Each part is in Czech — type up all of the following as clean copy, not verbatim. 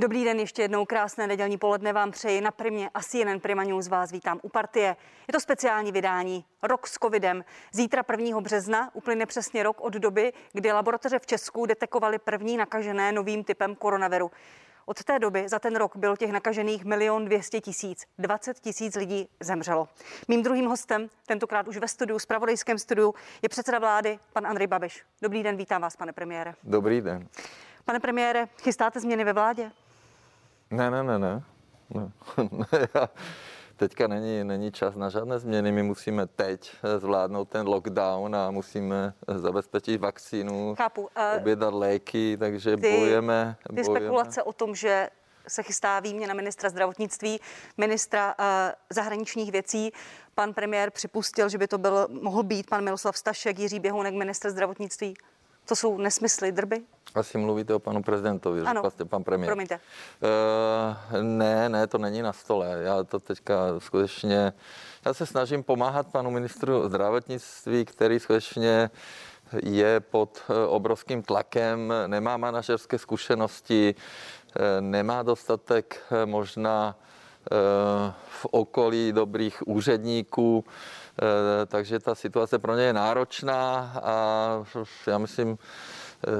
Dobrý den, ještě jednou krásné nedělní poledne vám přeji na Primě a CNN Prima News vás vítám u Partie. Je to speciální vydání Rok s covidem. Zítra 1. března uplyne přesně rok od doby, kdy laboratoře v Česku detekovali první nakažené novým typem koronaviru. Od té doby za ten rok bylo těch nakažených 1 200 000, 20 000 lidí zemřelo. Mým druhým hostem, tentokrát už ve studiu, zpravodajském studiu, je předseda vlády, pan Andrej Babiš. Dobrý den, vítám vás, pane premiére. Dobrý den. Pane premiére, chystáte změny ve vládě? Ne. Teďka není čas na žádné změny. My musíme teď zvládnout ten lockdown a musíme zabezpečit vakcínu, objednat léky, takže bojujeme. Spekulace o tom, že se chystá výměna ministra zdravotnictví, ministra zahraničních věcí. Pan premiér připustil, že by to mohl být pan Miloslav Stašek, Jiří Běhounek, ministr zdravotnictví. To jsou nesmysly, drby? Asi mluvíte o panu prezidentovi, říkal jste pan premiér. Promiňte. Ne, to není na stole. Já to teďka skutečně... Já se snažím pomáhat panu ministru zdravotnictví, který skutečně je pod obrovským tlakem, nemá manažerské zkušenosti, nemá dostatek možná v okolí dobrých úředníků, takže ta situace pro ně je náročná a já myslím,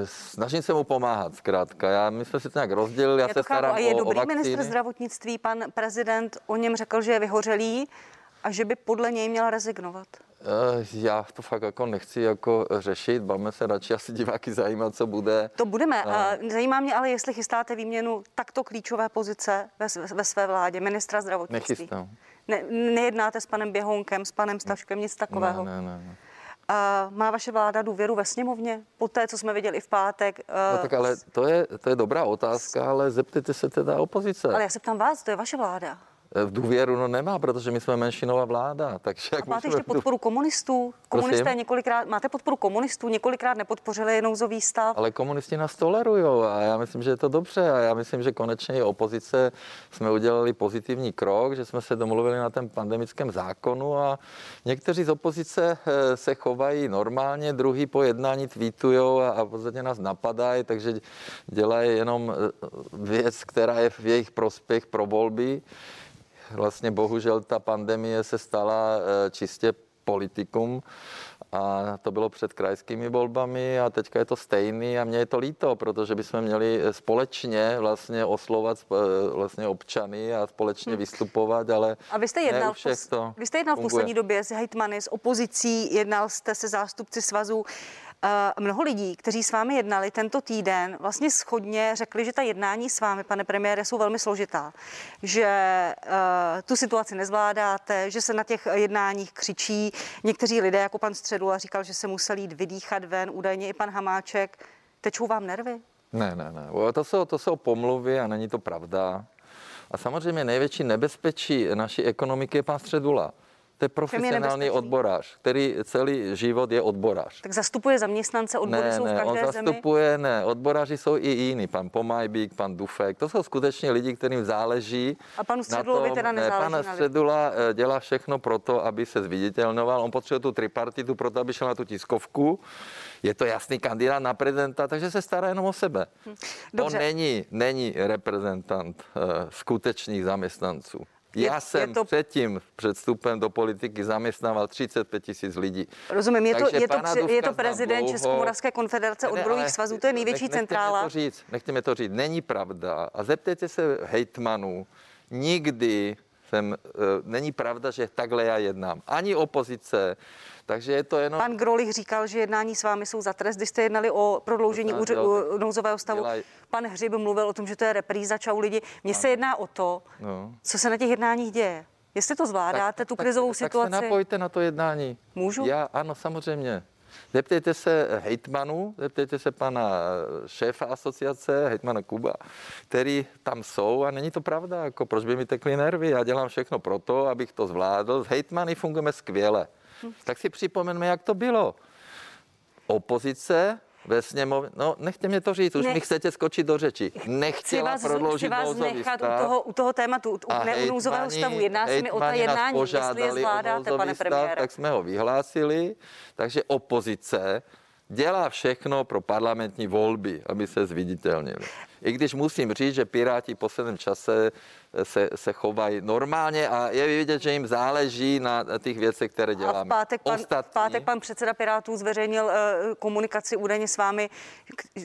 snažím se mu pomáhat zkrátka. My jsme si to nějak rozdělili, já se starám o vakcíny. A je dobrý ministr zdravotnictví, pan prezident o něm řekl, že je vyhořelý a že by podle něj měl rezignovat. Já to fakt nechci řešit, bavme se radši, asi diváky zajímat, co bude. To budeme. Zajímá mě ale, jestli chystáte výměnu takto klíčové pozice ve své vládě, ministra zdravotnictví. Nechystám. Nejednáte s panem Běhounkem, s panem Staškem, nic takového? Ne. Má vaše vláda důvěru ve sněmovně? Po té, co jsme viděli v pátek... tak ale to je dobrá otázka, ale zeptejte se teda opozice. Ale já se ptám vás, to je vaše vláda. V důvěru nemá, protože my jsme menšinová vláda. Takže jak máte ještě podporu komunistů? Máte podporu komunistů, několikrát nepodpořili nouzový stav. Ale komunisti nás tolerujou a já myslím, že je to dobře. A já myslím, že konečně i opozice jsme udělali pozitivní krok, že jsme se domluvili na tom pandemickém zákonu a někteří z opozice se chovají normálně, druhý po jednání tweetujou a v podstatě nás napadají, takže dělají jenom věc, která je v jejich prospěch pro volby. Vlastně bohužel ta pandemie se stala čistě politikum a to bylo před krajskými volbami a teďka je to stejný a mně je to líto, protože bychom měli společně vlastně oslovat vlastně občany a společně vystupovat, ale a vy jste jednal, v poslední době s hejtmany, s opozicí, jednal jste se zástupci svazů. Mnoho lidí, kteří s vámi jednali tento týden, vlastně shodně řekli, že ta jednání s vámi, pane premiére, jsou velmi složitá, že tu situaci nezvládáte, že se na těch jednáních křičí. Někteří lidé, jako pan Středula, říkal, že se musel jít vydýchat ven, údajně i pan Hamáček. Tečou vám nervy? Ne. To jsou pomluvy a není to pravda. A samozřejmě největší nebezpečí naší ekonomiky je pan Středula. To je profesionální odborář, který celý život je odborář. Tak zastupuje zaměstnance, odbory jsou v každé zemi? Ne, odboráři jsou i jiní, pan Pomajbík, pan Dufek, to jsou skutečně lidi, kterým záleží. A panu Středulovi teda nezáleží? Pan Středula dělá všechno pro to, aby se zviditelňoval, on potřebuje tu tripartitu pro to, aby šel na tu tiskovku. Je to jasný kandidát na prezidenta, takže se stará jenom o sebe. Dobře. On není reprezentant skutečných zaměstnanců. Já jsem předtím, před vstupem do politiky zaměstnával 35 000 lidí. Rozumím, je to prezident Českomoravské konfederace odborových svazů, to je největší centrála. Nechte mi to říct, není pravda. A zeptejte se hejtmanů, nikdy není pravda, že takhle já jednám. Ani opozice, takže je to jenom... Pan Grolich říkal, že jednání s vámi jsou za trest, když jste jednali o prodloužení nouzového stavu. Pan Hřib mluvil o tom, že to je repríza, čau lidi. Mně se jedná o to, co se na těch jednáních děje. Jestli to zvládáte, tu krizovou situaci... Tak se napojte na to jednání. Můžu? Ano, samozřejmě. Zeptejte se hejtmanů, zeptejte se pana šéfa asociace, hejtmana Kuba, který tam jsou a není to pravda, proč by mi tekly nervy, já dělám všechno pro to, abych to zvládl, s hejtmany fungujeme skvěle. Tak si připomeňme, jak to bylo. Opozice ve sněmovně, nechte mě to říct, už mi chcete skočit do řeči. Nechtěla prodloužit nouzový stav. Chci vás nechat u toho tématu, u nouzového stavu. Jedná se mi o ta jednání, jestli je zvládáte, pane premiére. Tak jsme ho vyhlásili, takže opozice dělá všechno pro parlamentní volby, aby se zviditelnili. I když musím říct, že Piráti v posledním čase se chovají normálně a je vidět, že jim záleží na těch věcech, které děláme. V pátek pan předseda Pirátů zveřejnil komunikaci údajně s vámi.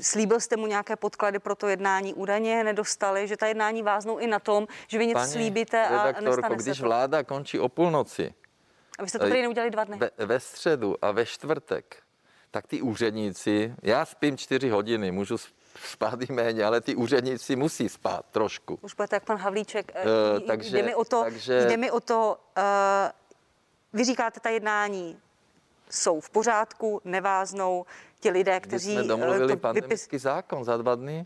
Slíbil jste mu nějaké podklady pro to jednání, údajně nedostali, že ta jednání váznou i na tom, že vy něco slíbíte a nestane se. Když vláda končí o půlnoci. A vy jste to prý neudělali 2 dny. Ve středu a ve čtvrtek, tak ty úředníci, já spím 4 hodiny, můžu spát i méně, ale ty úředníci musí spát trošku. Už budete jak pan Havlíček, jde mi o to, vy říkáte, ta jednání jsou v pořádku, neváznou ti lidé, kteří... Když jsme domluvili pandemický zákon za 2 dny.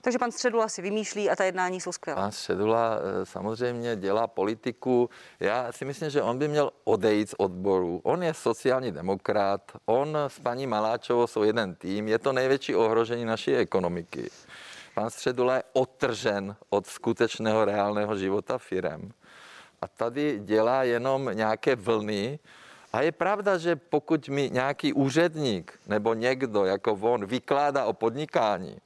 Takže pan Středula si vymýšlí a ta jednání jsou skvělá. Pan Středula samozřejmě dělá politiku. Já si myslím, že on by měl odejít z odboru. On je sociální demokrat, on s paní Maláčovou jsou jeden tým. Je to největší ohrožení naší ekonomiky. Pan Středula je odtržen od skutečného reálného života firem. A tady dělá jenom nějaké vlny. A je pravda, že pokud mi nějaký úředník nebo někdo jako on vykládá o podnikání,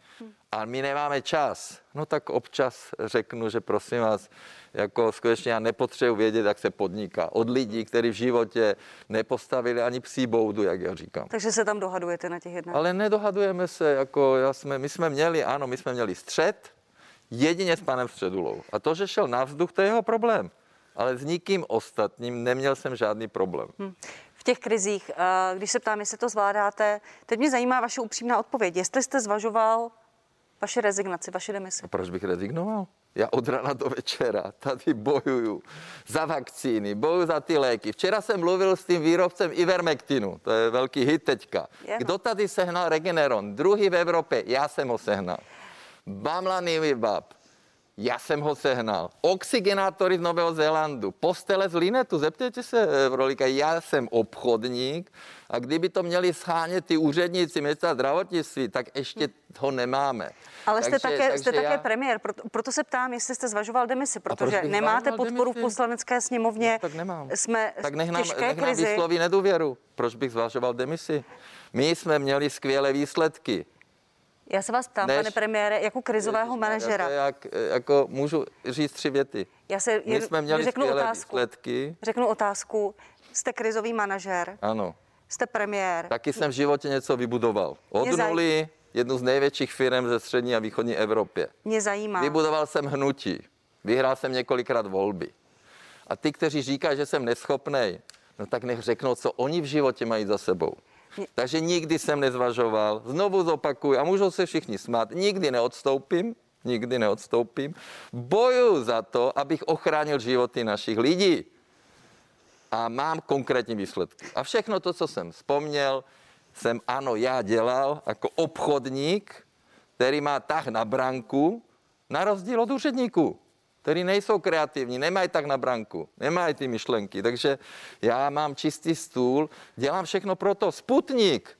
a my nemáme čas, no tak občas řeknu, že prosím vás, jako skutečně já nepotřebuji vědět, jak se podniká. Od lidí, kteří v životě nepostavili ani psí boudu, jak já říkám. Takže se tam dohadujete na těch jednáních? Ale nedohadujeme se, jako my jsme měli střet, jedině s panem Středulou. A to, že šel na vzduch, to je jeho problém. Ale s nikým ostatním neměl jsem žádný problém. V těch krizích, když se ptám, jestli to zvládáte, teď mě zajímá vaše upřímná odpověď. Jestli jste zvažoval vaše rezignaci, vaše demisi. A proč bych rezignoval? Já od rana do večera tady bojuju za vakcíny, bojuju za ty léky. Včera jsem mluvil s tím výrobcem Ivermectinu, to je velký hit teďka. Kdo tady sehnal Regeneron? Druhý v Evropě, já jsem ho sehnal. Bamlanivimab, já jsem ho sehnal. Oxygenátory z Nového Zélandu, postele z Linetu, zeptejte se Frolíka, já jsem obchodník a kdyby to měli shánět ty úředníci města zdravotnictví, tak ještě ho nemáme. Ale jste také premiér, proto se ptám, jestli jste zvažoval demisi, protože nemáte podporu v Poslanecké sněmovně. No, tak nemám. Nech nám vysloví nedůvěru. Proč bych zvažoval demisi? My jsme měli skvělé výsledky. Já se vás ptám, pane premiére, jako krizového manažera. Jako můžu říct 3 věty. Řeknu otázku. Jste krizový manažer. Ano. Jste premiér. Taky jsem v životě něco vybudoval. Od nuly jednu z největších firm ze střední a východní Evropě. Mě zajímá. Vybudoval jsem hnutí. Vyhrál jsem několikrát volby. A ty, kteří říkají, že jsem neschopnej, no tak nech řeknou, co oni v životě mají za sebou. Takže nikdy jsem nezvažoval, znovu zopakuju a můžou se všichni smát, nikdy neodstoupím, bojuju za to, abych ochránil životy našich lidí a mám konkrétní výsledky. A všechno to, co jsem vzpomněl, já dělal jako obchodník, který má tah na branku, na rozdíl od úředníků, který nejsou kreativní, nemají tak na branku, nemají ty myšlenky, takže já mám čistý stůl, dělám všechno pro to. Sputnik,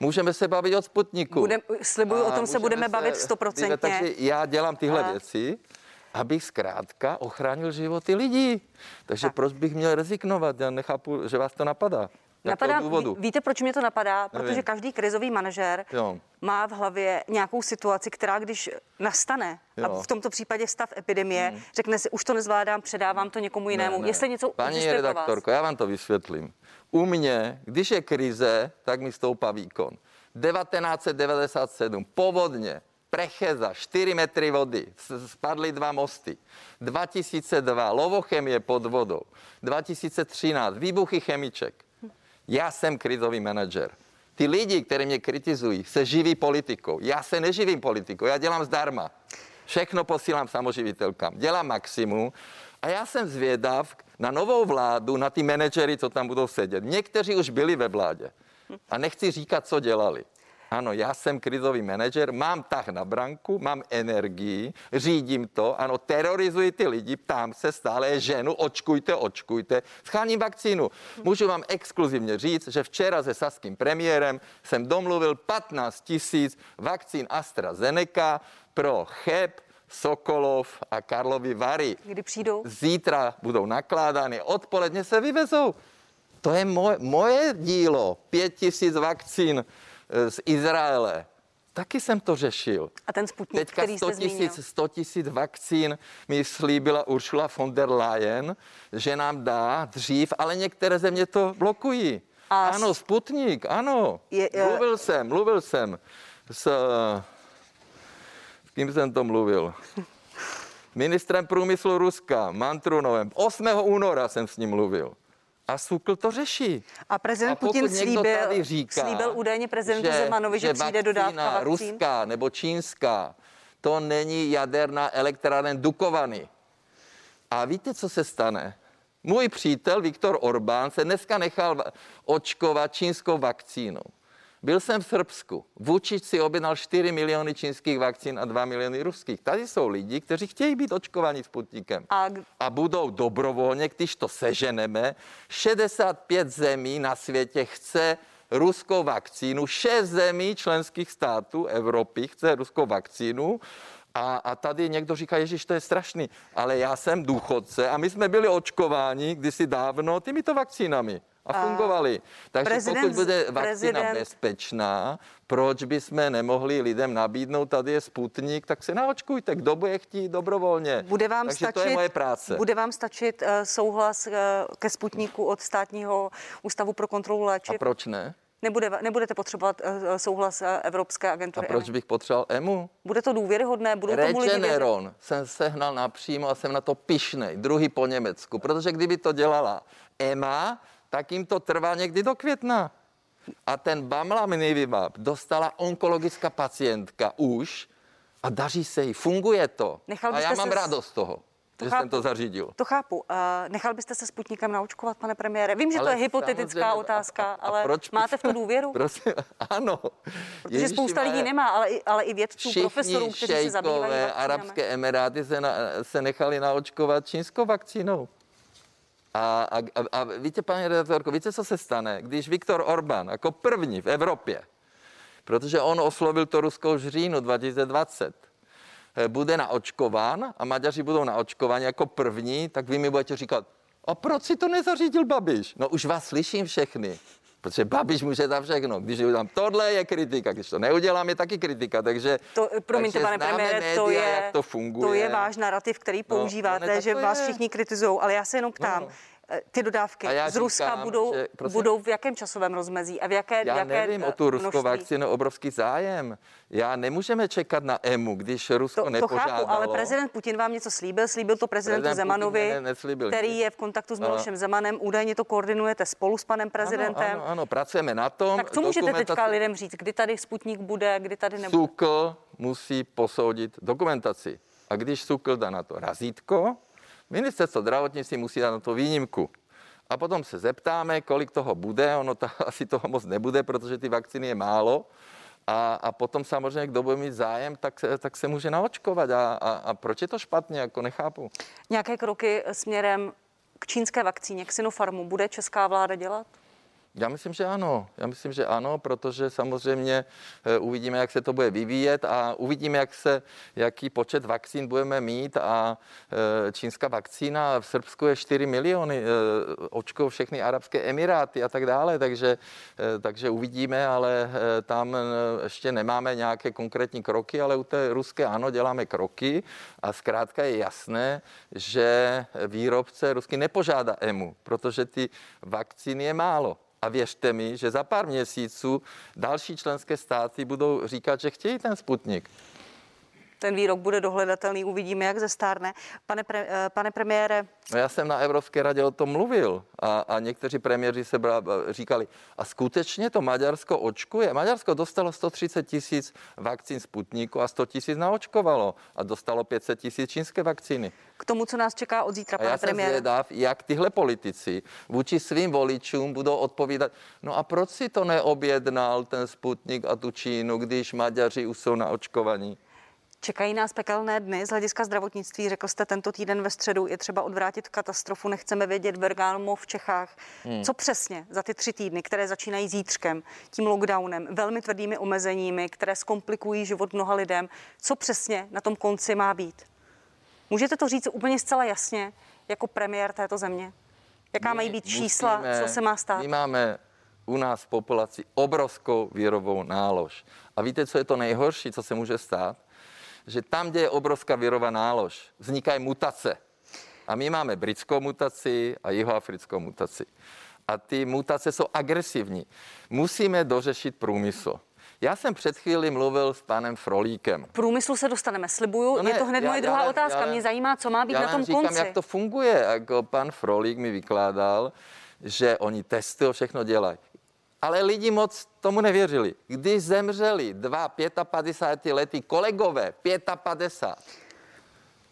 můžeme se bavit o Sputniku. Slibuju, o tom se budeme bavit 100%. Takže já dělám tyhle věci, abych zkrátka ochránil životy lidí. Takže proč bych měl rezignovat? Já nechápu, že vás to napadá. Víte, proč mě to napadá? Nevím. Protože každý krizový manažer má v hlavě nějakou situaci, která když nastane, a v tomto případě stav epidemie, řekne si, už to nezvládám, předávám to někomu jinému. Ne. Jestli něco paní redaktorko, já vám to vysvětlím. U mě, když je krize, tak mi stoupá výkon. 1997, povodně, Precheza, 4 metry vody, spadly 2 mosty. 2002, Lovochemie pod vodou. 2013, výbuchy chemiček. Já jsem krizový manažer. Ty lidi, kteří mě kritizují, se živí politikou. Já se neživím politikou, já dělám zdarma. Všechno posílám samoživitelkám, dělám maximum. A já jsem zvědav na novou vládu, na ty manažery, co tam budou sedět. Někteří už byli ve vládě a nechci říkat, co dělali. Ano, já jsem krizový manažer, mám tah na branku, mám energii, řídím to, ano, terorizuji ty lidi, ptám se stále, ženu, očkujte, scháním vakcínu. Můžu vám exkluzivně říct, že včera se saským premiérem jsem domluvil 15 000 vakcín AstraZeneca pro Cheb, Sokolov a Karlovy Vary. Kdy přijdou? Zítra budou nakládány, odpoledne se vyvezou. To je moje dílo. 5000 vakcín z Izraele. Taky jsem to řešil. A ten Sputnik, který jste zmínil. 100 000 vakcín mi slíbila Ursula von der Leyen, že nám dá dřív, ale některé země to blokují. A ano, Sputnik, ano. Mluvil jsem. S kým jsem to mluvil? Ministrem průmyslu Ruska, Mantrunovem. 8. února jsem s ním mluvil. A Sukl to řeší. A prezident Putin slíbil údajně prezidentu Zemanovi, že přijde dodávka vakcín. Ruská nebo čínská, to není jaderná elektráren Dukovany. A víte, co se stane? Můj přítel Viktor Orbán se dneska nechal očkovat čínskou vakcínou. Byl jsem v Srbsku. Vučić si objednal 4 miliony čínských vakcín a 2 miliony ruských. Tady jsou lidi, kteří chtějí být očkováni Sputnikem. A budou dobrovolně, když to seženeme. 65 zemí na světě chce ruskou vakcínu. 6 zemí členských států Evropy chce ruskou vakcínu. A tady někdo říká, ježiš, to je strašný. Ale já jsem důchodce a my jsme byli očkováni kdysi dávno těmito vakcínami. A fungovaly. Takže pokud bude vakcína bezpečná, proč bychom nemohli lidem nabídnout, tady je Sputnik, tak se naočkujte, kdo bude chtít dobrovolně. To je moje práce. Bude vám stačit souhlas ke Sputniku od Státního ústavu pro kontrolu léčiv? A proč ne? Nebudete potřebovat souhlas Evropské agentury? A proč bych potřeboval EMU? Bude to důvěryhodné? Regeneron jsem sehnal napřímo a jsem na to pyšnej, druhý po Německu, protože kdyby to dělala EMA, tak jim to trvá někdy do května. A ten Bamlanivimab dostala onkologická pacientka už a daří se jí, funguje to. A já mám radost z toho, že jsem to zařídil. To chápu. Nechal byste se Sputnikem naočkovat, pane premiére? Vím, že to je hypotetická otázka, ale máte v to důvěru? Prosím, ano. Protože spousta lidí nemá, ale i vědců, profesorů, kteří se zabývají vakcínami. Arabské Emiráty se nechali naočkovat čínskou vakcínou. A víte, paní redaktorko, víte, co se stane, když Viktor Orbán jako první v Evropě, protože on oslovil to ruskou žřínu 2020, bude naočkován a Maďaři budou naočkováni jako první, tak vy mi budete říkat, a proč si to nezařídil Babiš? No už vás slyším všechny, protože Babiš může za všechno. Když udělám tohle, je kritika, když to neudělám, je taky kritika, takže... Promiňte, pane premiére, to je váš narrativ, který používáte, že vás všichni kritizují, ale já se jenom ptám, ty dodávky z Ruska budou v jakém časovém rozmezí a v jaké množství? Já nevím, o tu ruskou vakcínu obrovský zájem. Já nemůžeme čekat na EMU, když Rusko nepožádalo. To chápu, ale prezident Putin vám něco slíbil, slíbil to prezidentu Zemanovi, který je v kontaktu s Milošem Zemanem, údajně to koordinujete spolu s panem prezidentem. Ano, pracujeme na tom. Tak co můžete teďka lidem říct, kdy tady Sputnik bude, kdy tady nebude? SÚKL musí posoudit dokumentaci a když SÚKL dá na to razítko, Ministerstvo zdravotnictví musí dát na to výjimku. A potom se zeptáme, kolik toho bude. Asi toho moc nebude, protože ty vakcíny je málo. A potom samozřejmě, kdo bude mít zájem, tak se může naočkovat. A proč je to špatně? Jako nechápu. Nějaké kroky směrem k čínské vakcíně, k Sinopharmu, bude česká vláda dělat? Já myslím, že ano, protože samozřejmě uvidíme, jak se to bude vyvíjet a uvidíme, jaký počet vakcín budeme mít a čínská vakcína v Srbsku je 4 miliony, očkou všechny Arabské Emiráty a tak dále, takže uvidíme, ale tam ještě nemáme nějaké konkrétní kroky, ale u té ruské ano, děláme kroky a zkrátka je jasné, že výrobce ruský nepožádá EMU, protože ty vakcíny je málo. A věřte mi, že za pár měsíců další členské státy budou říkat, že chtějí ten Sputnik. Ten výrok bude dohledatelný, uvidíme, jak zestárne. Pane premiére... No já jsem na Evropské radě o tom mluvil a někteří premiéři říkali, a skutečně to Maďarsko očkuje. Maďarsko dostalo 130 000 vakcín Sputniku a 100 000 naočkovalo a dostalo 500 000 čínské vakcíny. K tomu, co nás čeká od zítra, pane premiére. Já jsem zvědav, jak tyhle politici vůči svým voličům budou odpovídat, no a proč si to neobjednal ten Sputnik a tu Čínu, když Maďaři už jsou naočkovaní? Čekají nás pekelné dny z hlediska zdravotnictví. Řekl jste tento týden ve středu, je třeba odvrátit katastrofu, nechceme vědět, Bergamo v Čechách. Co přesně za ty 3 týdny, které začínají zítřkem, tím lockdownem, velmi tvrdými omezeními, které zkomplikují život mnoha lidem, co přesně na tom konci má být? Můžete to říct úplně zcela jasně jako premiér této země? Jaká mají být čísla, co se má stát? My máme u nás v populaci obrovskou virovou nálož. A víte, co je to nejhorší, co se může stát? Že tam, kde je obrovská virová nálož, vznikají mutace. A my máme britskou mutaci a jihoafrickou mutaci. A ty mutace jsou agresivní. Musíme dořešit průmysl. Já jsem před chvíli mluvil s panem Frolíkem. K průmyslu se dostaneme, slibuju. No ne, je to hned moje druhá otázka. Mě zajímá, co má být na tom konci. Jak to funguje. Jako pan Frolík mi vykládal, že oni testují, všechno dělají. Ale lidi moc tomu nevěřili. Když zemřeli dva 55-letí kolegové, 55,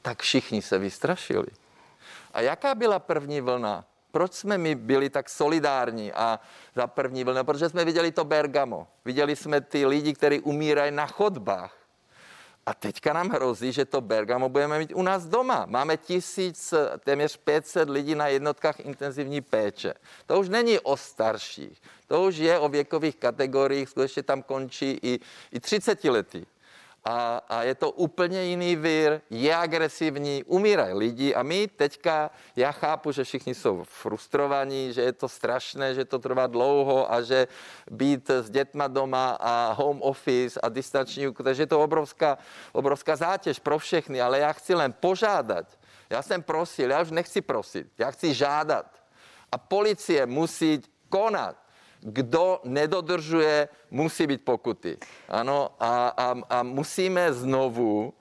tak všichni se vystrašili. A jaká byla první vlna? Proč jsme my byli tak solidární a za první vlnu? Protože jsme viděli to Bergamo. Viděli jsme ty lidi, kteří umírají na chodbách. A teďka nám hrozí, že to Bergamo budeme mít u nás doma. Máme téměř 500 lidí na jednotkách intenzivní péče. To už není o starších. To už je o věkových kategoriích. Skutečně tam končí i 30 letý. A je to úplně jiný vír, je agresivní, umírají lidi a my teďka, já chápu, že všichni jsou frustrovaní, že je to strašné, že to trvá dlouho a že být s dětma doma a home office a distanční, takže je to obrovská zátěž pro všechny, ale já chci jen požádat, já jsem prosil, já už nechci prosit, já chci žádat a policie musí konat. Kdo nedodržuje, musí být pokuty. Ano, a musíme znovu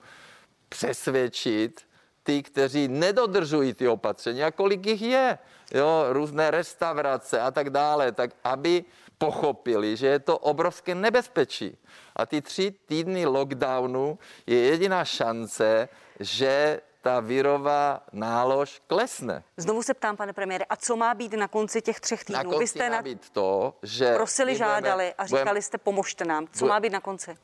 přesvědčit ty, kteří nedodržují ty opatření, a kolik jich je, jo, různé restaurace a tak dále, tak aby pochopili, že je to obrovské nebezpečí. A ty 3 týdny lockdownu je jediná šance, že ta virová nálož klesne. Znovu se ptám, pane premiére, a co má být na konci těch 3 týdnů? Na konci byste má být to, že... Prosili, žádali a říkali jste, pomožte nám. Co má být na konci?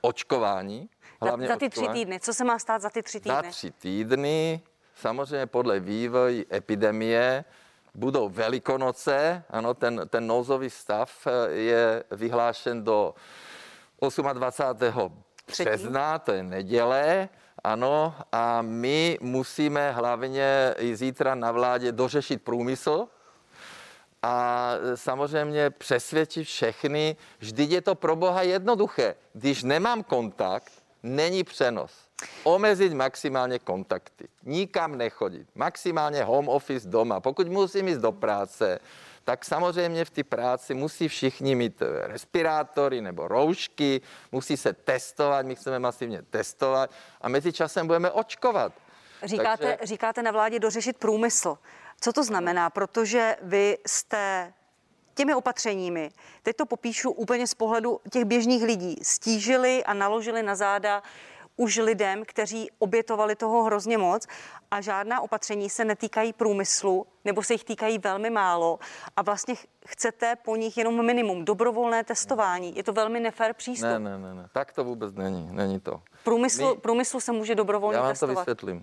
Očkování. Hlavně za ty očkování. 3 týdny. Co se má stát za ty 3 týdny? Za 3 týdny, samozřejmě podle vývoje epidemie, budou Velikonoce. Ano, ten nouzový stav je vyhlášen do 28. března, to je neděle. Ano, a my musíme hlavně i zítra na vládě dořešit průmysl a samozřejmě přesvědčit všechny, vždyť je to pro Boha jednoduché. Když nemám kontakt, není přenos. Omezit maximálně kontakty, nikam nechodit, maximálně home office doma. Pokud musím jít do práce, tak samozřejmě v té práci musí všichni mít respirátory nebo roušky, musí se testovat, my chceme masivně testovat a mezi časem budeme očkovat. Říkáte na vládě dořešit průmysl. Co to znamená? Protože vy jste těmi opatřeními, teď to popíšu úplně z pohledu těch běžných lidí, stížili a naložili na záda už lidem, kteří obětovali toho hrozně moc a žádná opatření se netýkají průmyslu, nebo se jich týkají velmi málo a vlastně chcete po nich jenom minimum, dobrovolné testování. Je to velmi nefér přístup. Ne, tak to vůbec není to. Průmyslu se může dobrovolně testovat. Já vám to vysvětlím.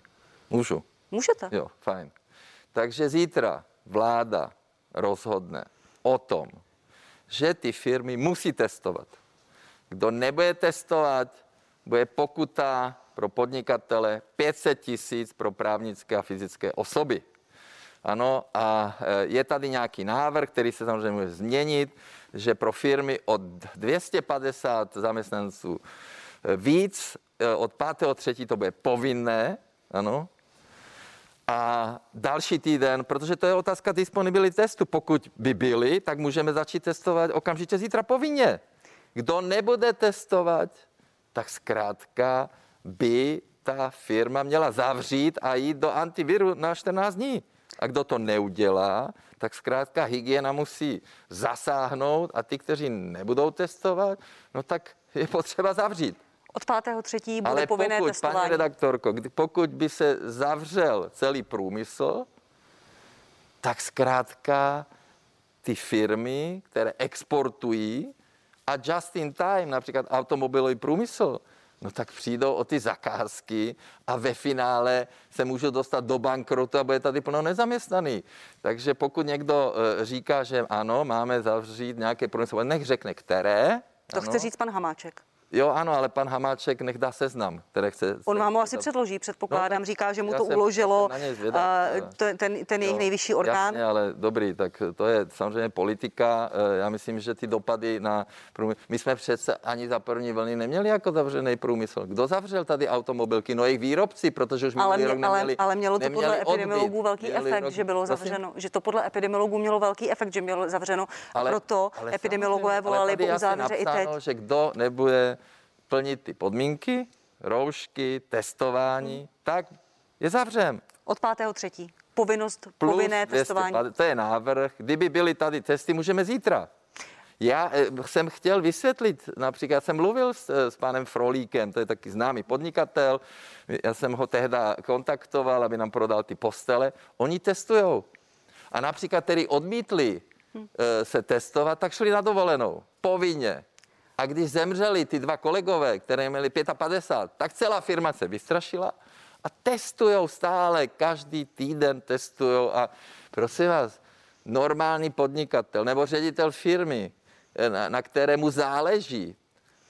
Můžu. Můžete? Jo, fajn. Takže zítra vláda rozhodne o tom, že ty firmy musí testovat. Kdo nebude testovat, bude pokuta pro podnikatele 500 000 pro právnické a fyzické osoby. Ano, a je tady nějaký návrh, který se samozřejmě může změnit, že pro firmy od 250 zaměstnanců víc, od 5.3. to bude povinné, ano. A další týden, protože to je otázka disponibility testu, pokud by byly, tak můžeme začít testovat okamžitě zítra povinně. Kdo nebude testovat, tak zkrátka by ta firma měla zavřít a jít do antiviru na 14 dní. A kdo to neudělá, tak zkrátka hygiena musí zasáhnout a ty, kteří nebudou testovat, no tak je potřeba zavřít. Od 5.3. bude povinné testování. Paní redaktorko, pokud by se zavřel celý průmysl, tak zkrátka ty firmy, které exportují, a just in time, například automobilový průmysl, no tak přijdou o ty zakázky a ve finále se můžou dostat do bankrotu a bude tady plno nezaměstnaný. Takže pokud někdo říká, že ano, máme zavřít nějaké průmysl, nech řekne, které. To ano. Chce říct pan Hamáček. Jo, ano, ale pan Hamáček nech dá seznam, které chce. On vám ho asi předloží, předpokládám, no, říká, že mu to uložilo ten jejich nejvyšší orgán. Jasně, ale dobrý, tak to je samozřejmě politika. Já myslím, že ty dopady na průmysl. My jsme přece ani za první vlny neměli jako zavřený průmysl. Kdo zavřel tady automobilky? No jejich výrobci, protože už minulý rok neměli. Ale mělo to podle epidemiologů velký efekt, že bylo zavřeno. Že to podle epidemiologů mělo velký efekt, že bylo zavřeno. Proto epidemiologové volali po uzávěře i teď. Že kdo nebude plnit ty podmínky, roušky, testování, tak je zavřem. Od 5.3. povinnost, povinné testování. To je návrh. Kdyby byly tady testy, můžeme zítra. Já jsem chtěl vysvětlit, například jsem mluvil s panem Frolíkem, to je taky známý podnikatel, já jsem ho tehda kontaktoval, aby nám prodal ty postele, oni testujou. A například, který odmítli se testovat, tak šli na dovolenou, povinně. A když zemřeli ty dva kolegové, které měli 55, tak celá firma se vystrašila a testujou stále, každý týden testujou. A prosím vás, normální podnikatel nebo ředitel firmy, na kterému záleží,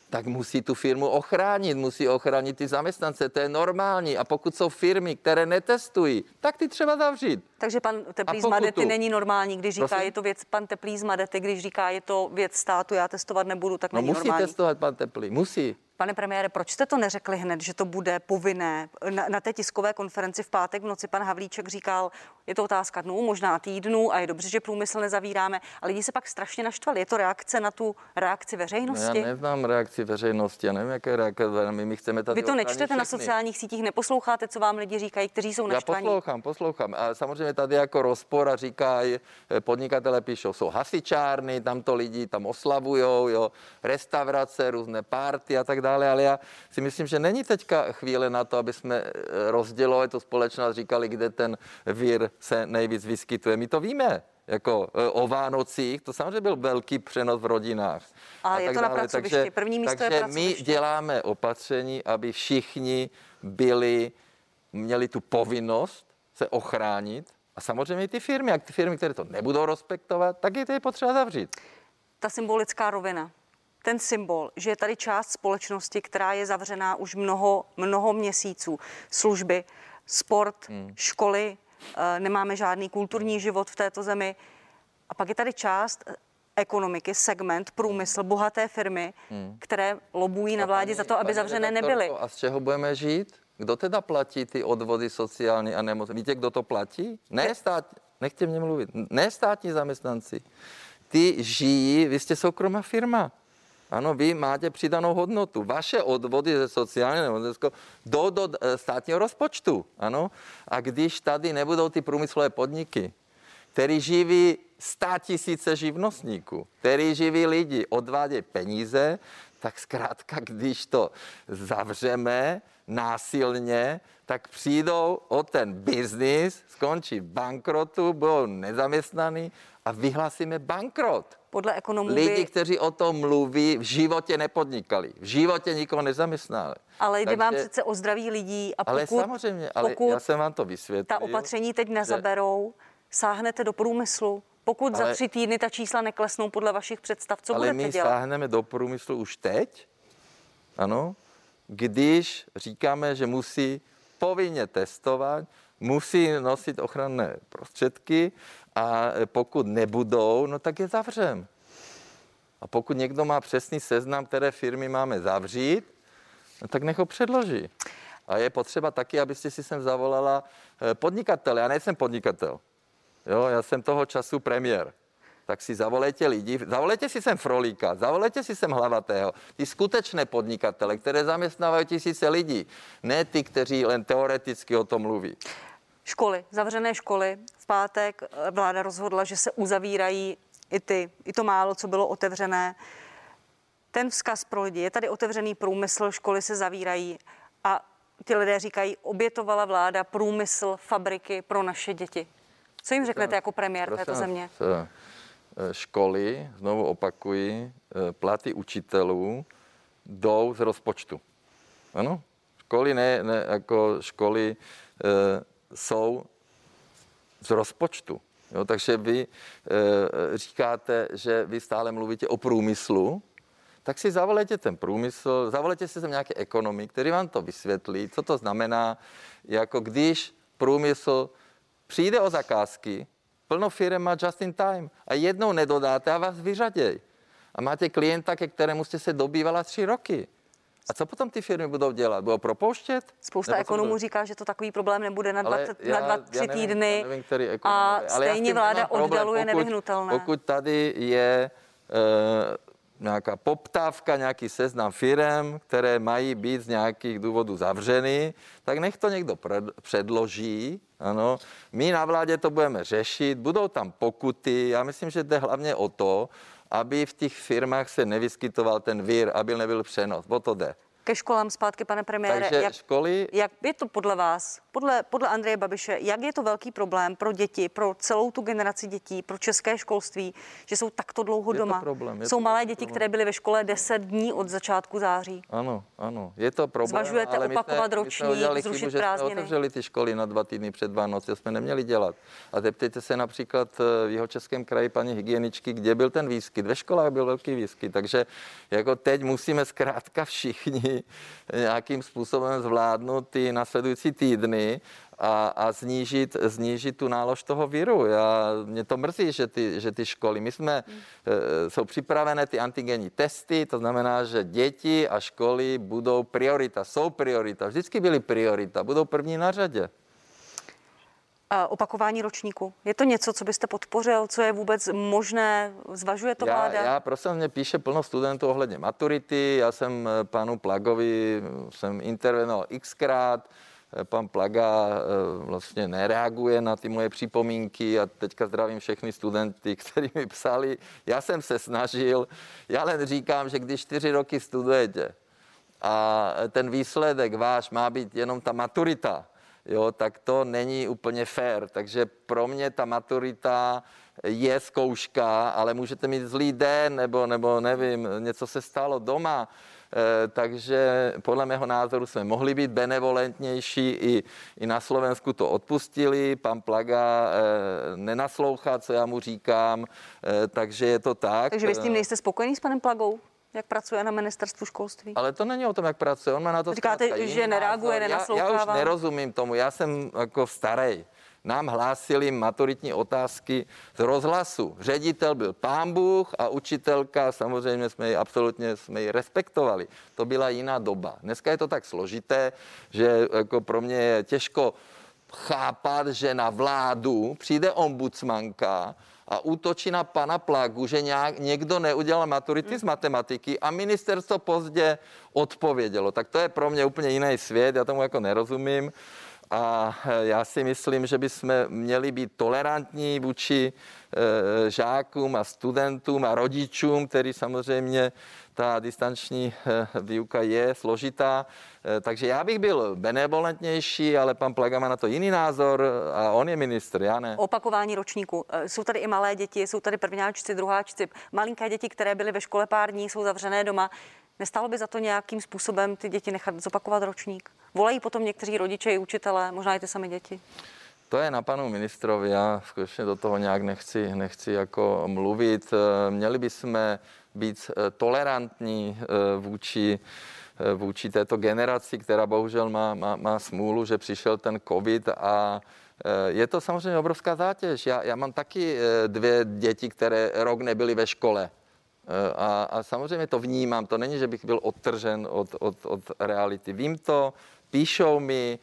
tak musí tu firmu ochránit, musí ochránit ty zaměstnance, to je normální. A pokud jsou firmy, které netestují, tak ty třeba zavřít. Takže pan Teplý z Madety není normální, když říká, je to věc, pan Teplý z Madety, když říká, je to věc státu, já testovat nebudu, tak není normální. No musí testovat pan Teplý, musí. Pane premiére, proč jste to neřekli hned, že to bude povinné? Na té tiskové konferenci v pátek v noci pan Havlíček říkal, je to otázka dnů, možná týdnů a je dobře, že průmysl nezavíráme. A lidi se pak strašně naštvali. Je to reakce na tu reakci veřejnosti? No, já neznám reakci veřejnosti, já nevím, jaké reakce my chceme tady. Vy to nečtete všechny na sociálních sítích, neposloucháte, co vám lidi říkají, kteří jsou naštvaní? Já poslouchám. A samozřejmě tady jako rozpor a říkají, podnikatelé píšou, jsou hasičárny, tam to lidi tam oslavujou, jo, restaurace, různé party a tak dále, ale já si myslím, že není teďka chvíle na to, aby jsme rozdělovali tu společnost, říkali, kde ten vír se nejvíc vyskytuje. My to víme, jako o Vánocích, to samozřejmě byl velký přenos v rodinách. A je to dále na pracovišti, první místo je pracoviště. Takže my děláme opatření, aby všichni měli tu povinnost se ochránit a samozřejmě i ty firmy, jak ty firmy, které to nebudou respektovat, tak je to potřeba zavřít. Ta symbolická rovina. Ten symbol, že je tady část společnosti, která je zavřená už mnoho měsíců. Služby, sport, školy, nemáme žádný kulturní život v této zemi. A pak je tady část ekonomiky, segment, průmysl, bohaté firmy, které lobují na vládě za to, aby zavřené nebyly. A z čeho budeme žít? Kdo teda platí ty odvody sociální a nemocné? Víte, kdo to platí? Nechte mě mluvit. Ne státní zaměstnanci. Ty žijí, vy jste soukromá firma. Ano, vy máte přidanou hodnotu. Vaše odvody ze sociálního jdou do státního rozpočtu. Ano? A když tady nebudou ty průmyslové podniky, který živí 100 000 živnostníků, který živí lidi, odvádějí peníze, tak zkrátka, když to zavřeme násilně, tak přijdou o ten biznis, skončí bankrotu, budou nezaměstnaný a vyhlásíme bankrot. Podle ekonomů lidi, kteří o tom mluví, v životě nepodnikali, v životě nikoho nezaměstnali. Ale jde vám přece o zdraví lidí a pokud, samozřejmě, já jsem vám to vysvětlil, ta opatření teď nezaberou, sáhnete do průmyslu, pokud za 3 týdny ta čísla neklesnou podle vašich představ, co budete dělat? Ale my sáhneme do průmyslu už teď, ano, když říkáme, že musí povinně testovat, musí nosit ochranné prostředky a pokud nebudou, no tak je zavřem. A pokud někdo má přesný seznam, které firmy máme zavřít, no tak nech ho předloží. A je potřeba taky, abyste si sem zavolala podnikatele. Já nejsem podnikatel. Jo, já jsem toho času premiér. Tak si zavolejte lidi, zavolejte si sem Frolíka, zavolejte si sem Hlavatého, ty skutečné podnikatele, které zaměstnávají tisíce lidí, ne ty, kteří len teoreticky o tom mluví. Školy, zavřené školy. V pátek vláda rozhodla, že se uzavírají i to málo, co bylo otevřené. Ten vzkaz pro lidi, je tady otevřený průmysl, školy se zavírají a ty lidé říkají, obětovala vláda průmysl, fabriky pro naše děti. Co jim řeknete jako premiér této země? Školy, znovu opakuji, platy učitelů jdou z rozpočtu. Ano, školy školy jsou z rozpočtu. Jo, takže vy říkáte, že vy stále mluvíte o průmyslu, tak si zavolejte ten průmysl, zavolejte si sem nějaké ekonomy, který vám to vysvětlí, co to znamená, jako když průmysl přijde o zakázky, plno firem má just in time a jednou nedodáte a vás vyřaděj. A máte klienta, ke kterému jste se dobývala 3 roky. A co potom ty firmy budou dělat? Budou propouštět? Spousta ekonomů říká, že to takový problém nebude na dva, tři týdny. Já nevím, který ekonom, a stejně vláda oddaluje nevyhnutelné. Pokud tady je nějaká poptávka, nějaký seznam firem, které mají být z nějakých důvodů zavřeny, tak nech to někdo předloží. Ano, my na vládě to budeme řešit, budou tam pokuty. Já myslím, že jde hlavně o to, aby v těch firmách se nevyskytoval ten vír, aby nebyl přenos, o to jde. Ke školám zpátky, pane premiére. Takže školy... Jak je to podle vás, podle Andreje Babiše, jak je to velký problém pro děti, pro celou tu generaci dětí, pro české školství, že jsou takto dlouho doma? Jsou malé děti, které byly ve škole 10 dní od začátku září. Ano, ano, je to problém. Zvažujete opakovat roční, zrušit prázdniny? Otevřeli ty školy na 2 týdny před Vánoci, to jsme neměli dělat. A zeptejte se například v Jihočeském kraji paní hygieničky, kde byl ten výskyt. Ve školách byl velký výskyt, takže jako teď musíme zkrátka všichni nějakým způsobem zvládnout ty následující týdny a snížit tu nálož toho viru. Mě to mrzí, že ty školy, jsou připravené ty antigenní testy, to znamená, že děti a školy budou priorita, vždycky byly priorita, budou první na řadě. Opakování ročníku. Je to něco, co byste podpořil, co je vůbec možné? Zvažuje to vláda? Já prosím, mě píše plno studentů ohledně maturity. Já jsem panu Plagovi intervenoval xkrát. Pan Plaga vlastně nereaguje na ty moje připomínky a teďka zdravím všechny studenty, kteří mi psali. Já jsem se snažil. Já len říkám, že když 4 roky studujete a ten výsledek váš má být jenom ta maturita, jo, tak to není úplně fér, takže pro mě ta maturita je zkouška, ale můžete mít zlý den, nebo nevím, něco se stalo doma, takže podle mého názoru jsme mohli být benevolentnější, i na Slovensku to odpustili, pan Plaga nenaslouchá, co já mu říkám, takže je to tak. Takže vy s tím nejste spokojený s panem Plagou? Jak pracuje na ministerstvu školství? Ale to není o tom, jak pracuje. On má na to říkáte, zkrátka, že nereaguje, nenaslouchává. Já už nerozumím tomu. Já jsem jako starý. Nám hlásili maturitní otázky z rozhlasu. Ředitel byl pán Bůh a učitelka, samozřejmě jsme ji respektovali. To byla jiná doba. Dneska je to tak složité, že jako pro mě je těžko chápat, že na vládu přijde ombudsmanka a útočí na pana Plagu, že někdo neudělal maturity z matematiky a ministerstvo pozdě odpovědělo. Tak to je pro mě úplně jiný svět, já tomu jako nerozumím. A já si myslím, že bychom měli být tolerantní vůči žákům a studentům a rodičům, který samozřejmě ta distanční výuka je složitá. Takže já bych byl benevolentnější, ale pan Plaga má na to jiný názor a on je ministr, já ne. Opakování ročníku. Jsou tady i malé děti, jsou tady prvňáčci, druháčci. Malinké děti, které byly ve škole pár dní, jsou zavřené doma. Nestálo by za to nějakým způsobem ty děti nechat zopakovat ročník? Volají potom někteří rodiče i učitelé, možná i ty sami děti. To je na panu ministrovi, já skutečně do toho nějak nechci jako mluvit. Měli bychom být tolerantní vůči této generaci, která bohužel má smůlu, že přišel ten covid a je to samozřejmě obrovská zátěž. Já mám taky 2 děti, které rok nebyly ve škole. A samozřejmě to vnímám, to není, že bych byl odtržen od reality. Vím to, píšou mi,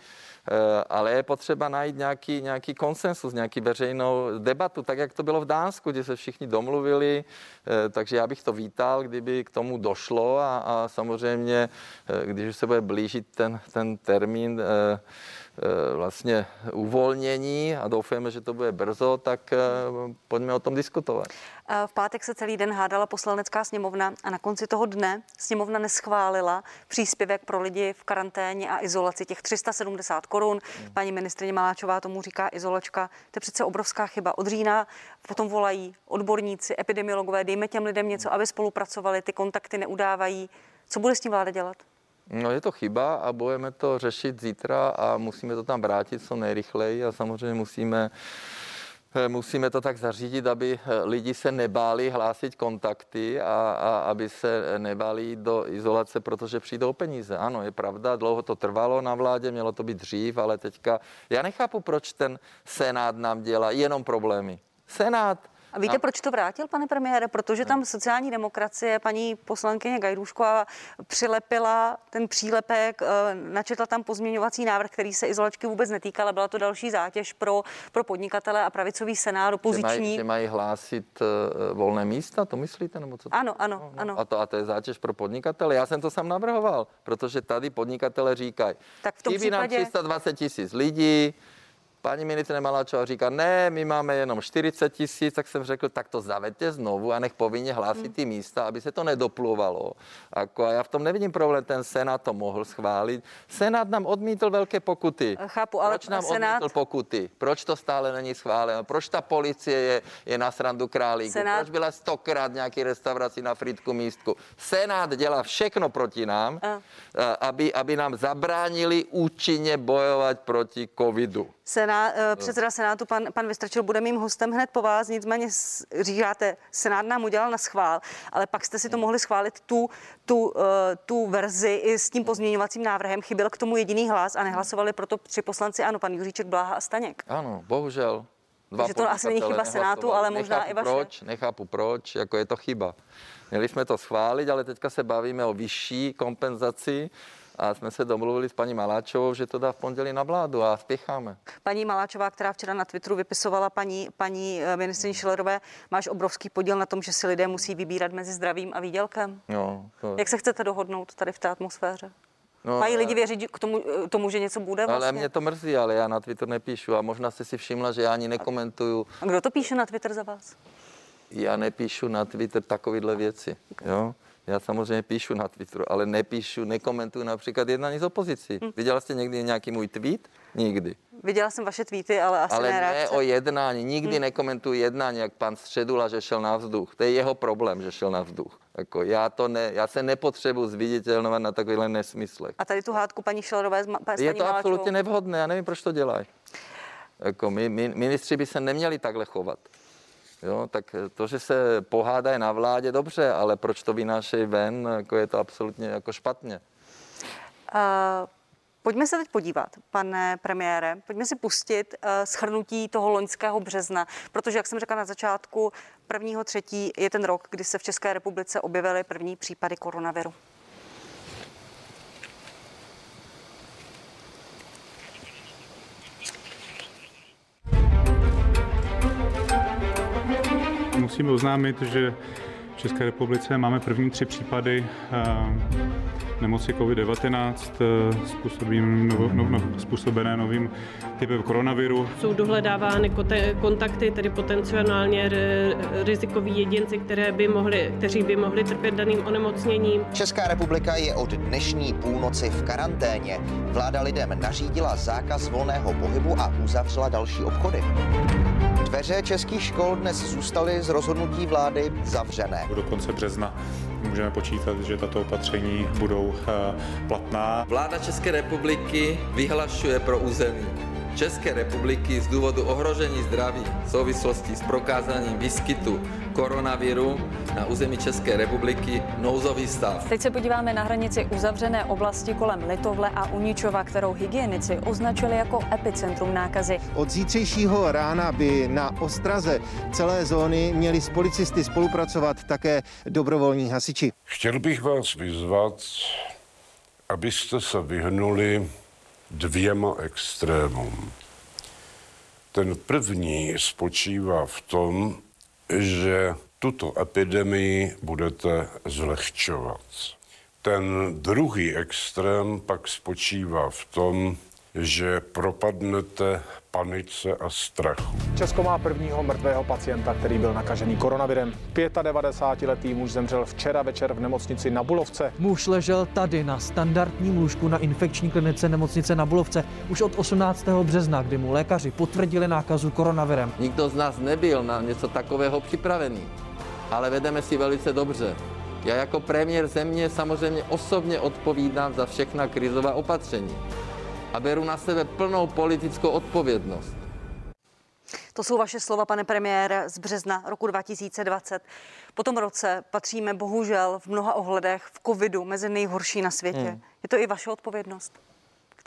ale je potřeba najít nějaký konsensus, nějaký veřejnou debatu, tak jak to bylo v Dánsku, kde se všichni domluvili, takže já bych to vítal, kdyby k tomu došlo a samozřejmě, když už se bude blížit ten termín vlastně uvolnění a doufáme, že to bude brzo, tak pojďme o tom diskutovat. V pátek se celý den hádala Poslanecká sněmovna a na konci toho dne sněmovna neschválila příspěvek pro lidi v karanténě a izolaci těch 370 korun. Paní ministryně Maláčová tomu říká izolačka. To je přece obrovská chyba. Od října potom volají odborníci, epidemiologové, dejme těm lidem něco, aby spolupracovali, ty kontakty neudávají. Co bude s tím vláda dělat? No je to chyba a budeme to řešit zítra a musíme to tam vrátit co nejrychleji a samozřejmě musíme musíme to tak zařídit, aby lidi se nebáli hlásit kontakty a aby se nebáli jít do izolace, protože přijdou peníze. Ano, je pravda, dlouho to trvalo na vládě, mělo to být dřív, ale teďka já nechápu, proč ten Senát nám dělá jenom problémy. Senát. A víte, proč to vrátil, pane premiére? Protože tam sociální demokracie, paní poslankyně Gajdůšková přilepila ten přílepek, načetla tam pozměňovací návrh, který se izolačky vůbec netýkal, ale byla to další zátěž pro podnikatele a pravicový senát opoziční. Že mají hlásit volné místa, to myslíte? Nebo co to? Ano. A to je zátěž pro podnikatele. Já jsem to sám navrhoval, protože tady podnikatele říkají, chybí nám 320 000 lidí. Paní ministryně Maláčová říká, ne, my máme jenom 40 000, tak jsem řekl, tak to zavedte znovu a nech povinně hlásit ty místa, aby se to nedoplovalo. A já v tom nevidím problém, ten Senát to mohl schválit. Senát nám odmítl velké pokuty. Chápu, ale proč nám odmítl pokuty? Proč to stále není schváleno? Proč ta policie je na srandu králíku? Proč byla 100krát nějaký restauraci na Frýdku místku? Senát dělá všechno proti nám, aby nám zabránili účinně bojovat proti covidu. Předseda Senátu, pan Vystrčil, bude mým hostem hned po vás, nicméně říkáte, Senát nám udělal na schvál, ale pak jste si to mohli schválit tu verzi i s tím pozměňovacím návrhem. Chyběl k tomu jediný hlas a nehlasovali proto 3 poslanci, ano, pan Juříček, Bláha a Staněk. Ano, bohužel. Takže to asi není chyba Senátu, ale možná i vaše. Nechápu proč, jako je to chyba. Měli jsme to schválit, ale teďka se bavíme o vyšší kompenzaci. A jsme se domluvili s paní Maláčovou, že to dá v pondělí na vládu a spěcháme. Paní Maláčová, která včera na Twitteru vypisovala paní ministryni Schillerové, máš obrovský podíl na tom, že si lidé musí vybírat mezi zdravím a výdělkem. No, jak se chcete dohodnout tady v té atmosféře? No, mají lidi věřit k tomu, že něco bude vlastně? Ale mě to mrzí, ale já na Twitter nepíšu a možná jste si všimla, že já ani nekomentuju. A kdo to píše na Twitter za vás? Já nepíšu na Twitter takovýhle věci, jo? Já samozřejmě píšu na Twitteru, ale nekomentuju například jednání s opozicí. Viděla jste někdy nějaký můj tweet? Nikdy. Viděla jsem vaše tweety, ale asi ne reakce. Ale ne o jednání. Nikdy nekomentuju jednání, jak pan Středula, že šel na vzduch. To je jeho problém, že šel na vzduch. Jako já se nepotřebuji zviditelnovat na takovýhle nesmyslech. A tady tu hádku paní Schillerové s paní Maláčovou. Je to absolutně nevhodné, já nevím, proč to dělají. Jako ministři by se neměli takhle chovat. Jo, tak to, že se pohádají na vládě, dobře, ale proč to vynášejí ven, jako je to absolutně jako špatně. Pojďme se teď podívat, pane premiére, pojďme si pustit shrnutí toho loňského března, protože, jak jsem řekla na začátku, 1.3. je ten rok, kdy se v České republice objevily první případy koronaviru. Musíme oznámit, že v České republice máme první 3 případy nemoci COVID-19 způsobené novým typem koronaviru. Jsou dohledávány kontakty, tedy potenciálně rizikoví jedinci, kteří by mohli trpět daným onemocněním. Česká republika je od dnešní půlnoci v karanténě. Vláda lidem nařídila zákaz volného pohybu a uzavřela další obchody. Dveře českých škol dnes zůstaly z rozhodnutí vlády zavřené. Do konce března můžeme počítat, že tato opatření budou platná. Vláda České republiky vyhlašuje pro území České republiky z důvodu ohrožení zdraví v souvislosti s prokázáním výskytu koronaviru na území České republiky nouzový stav. Teď se podíváme na hranici uzavřené oblasti kolem Litovle a Uničova, kterou hygienici označili jako epicentrum nákazy. Od zítřejšího rána by na ostraze celé zóny měli s policisty spolupracovat také dobrovolní hasiči. Chtěl bych vás vyzvat, abyste se vyhnuli dvěma extrémům. Ten první spočívá v tom, že tuto epidemii budete zlehčovat. Ten druhý extrém pak spočívá v tom, že propadnete panice a strachu. Česko má prvního mrtvého pacienta, který byl nakažený koronavirem. 95-letý muž zemřel včera večer v nemocnici na Bulovce. Muž ležel tady na standardním lůžku na infekční klinice nemocnice na Bulovce už od 18. března, kdy mu lékaři potvrdili nákazu koronavirem. Nikdo z nás nebyl na něco takového připravený, ale vedeme si velice dobře. Já jako premiér země samozřejmě osobně odpovídám za všechna krizová opatření a beru na sebe plnou politickou odpovědnost. To jsou vaše slova, pane premiére, z března roku 2020. Po tom roce patříme bohužel v mnoha ohledech v covidu mezi nejhorší na světě. Je to i vaše odpovědnost,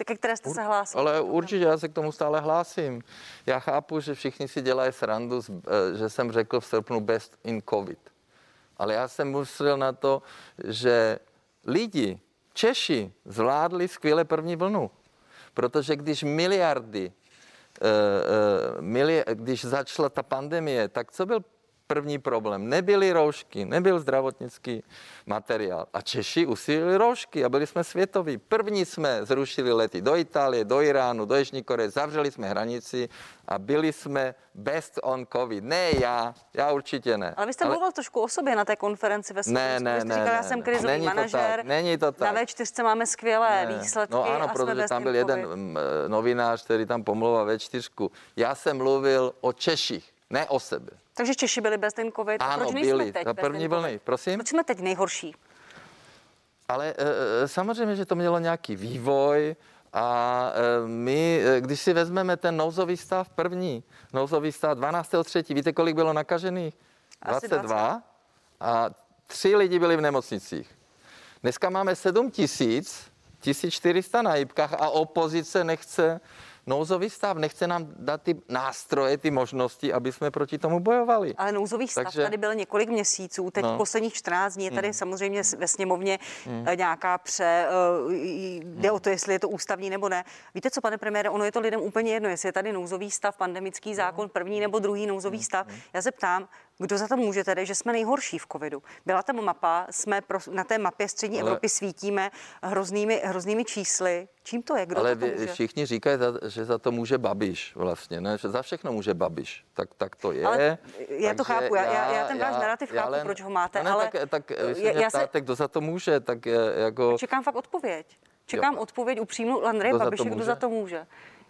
ke které jste se hlásil? Ale určitě, já se k tomu stále hlásím. Já chápu, že všichni si dělají srandu, že jsem řekl v srpnu best in covid. Ale já jsem myslel na to, že lidi, Češi, zvládli skvěle první vlnu. Protože když když začala ta pandemie, tak co byl první problém? Nebyly roušky, nebyl zdravotnický materiál. A Češi usilili roušky a byli jsme světoví. První jsme zrušili lety do Itálie, do Iránu, do Jižní Koreje, zavřeli jsme hranici a byli jsme best on covid. Ne já určitě ne. Ale vy jste mluvil trošku o sobě na té konferenci ve Sputniku. Říkal, já jsem krizový manažer. Není to tak. Na V4 máme skvělé výsledky. No ano, protože tam byl jeden novinář, který tam pomlouval V4. Já jsem mluvil o Češích, ne o sebe. Takže Češi byli best in covid. Ano, proč byli. Teď za první vlny, prosím. Proč jsme teď nejhorší? Ale samozřejmě, že to mělo nějaký vývoj a my, když si vezmeme ten nouzový stav první, nouzový stav 12.3. víte, kolik bylo nakažených? 22 a 3 lidi byli v nemocnicích. Dneska máme 7 000, 1400 na jipkách a opozice nechce nouzový stav, nechce nám dát ty nástroje, ty možnosti, aby jsme proti tomu bojovali. Ale nouzový stav tady byl několik měsíců, teď posledních 14 dní je tady samozřejmě ve sněmovně nějaká jde o to, jestli je to ústavní nebo ne. Víte co, pane premiére, ono je to lidem úplně jedno, jestli je tady nouzový stav, pandemický zákon, první nebo druhý nouzový stav. Já se ptám, kdo za to může tedy, že jsme nejhorší v covidu? Byla tam mapa, na té mapě střední Evropy svítíme hroznými čísly. Čím to je? Kdo ale to může? Všichni říkají, že za to může Babiš vlastně, ne? Že za všechno může Babiš. Tak to je. Ale já to chápu, já ten váš narrativ chápu, proč ho máte. Ne, ale tak vy se mě ptáte, kdo za to může, tak jako... Čekám fakt odpověď. Čekám odpověď upřímnou Andreje Babiše, kdo za to může.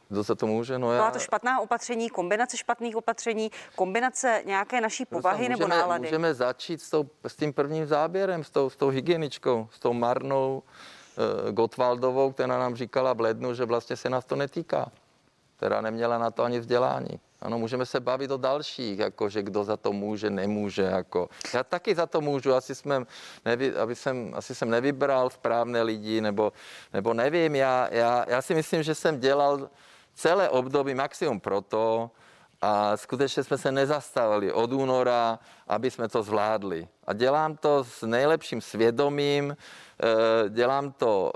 Kdo za to může? Byla to špatná opatření, kombinace špatných opatření, kombinace nějaké naší povahy nebo nálady. Můžeme začít s tím prvním záběrem, s tou hygieničkou, s tou marnou Gottwaldovou, která nám říkala v lednu, že vlastně se nás to netýká, která neměla na to ani vzdělání. Ano, můžeme se bavit o dalších, jakože kdo za to může, nemůže. Jako. Já taky za to můžu, asi jsem nevybral správné lidi, nebo nevím. Já si myslím, že jsem dělal celé období maximum proto a skutečně jsme se nezastavili od února, aby jsme to zvládli. A dělám to s nejlepším svědomím, dělám to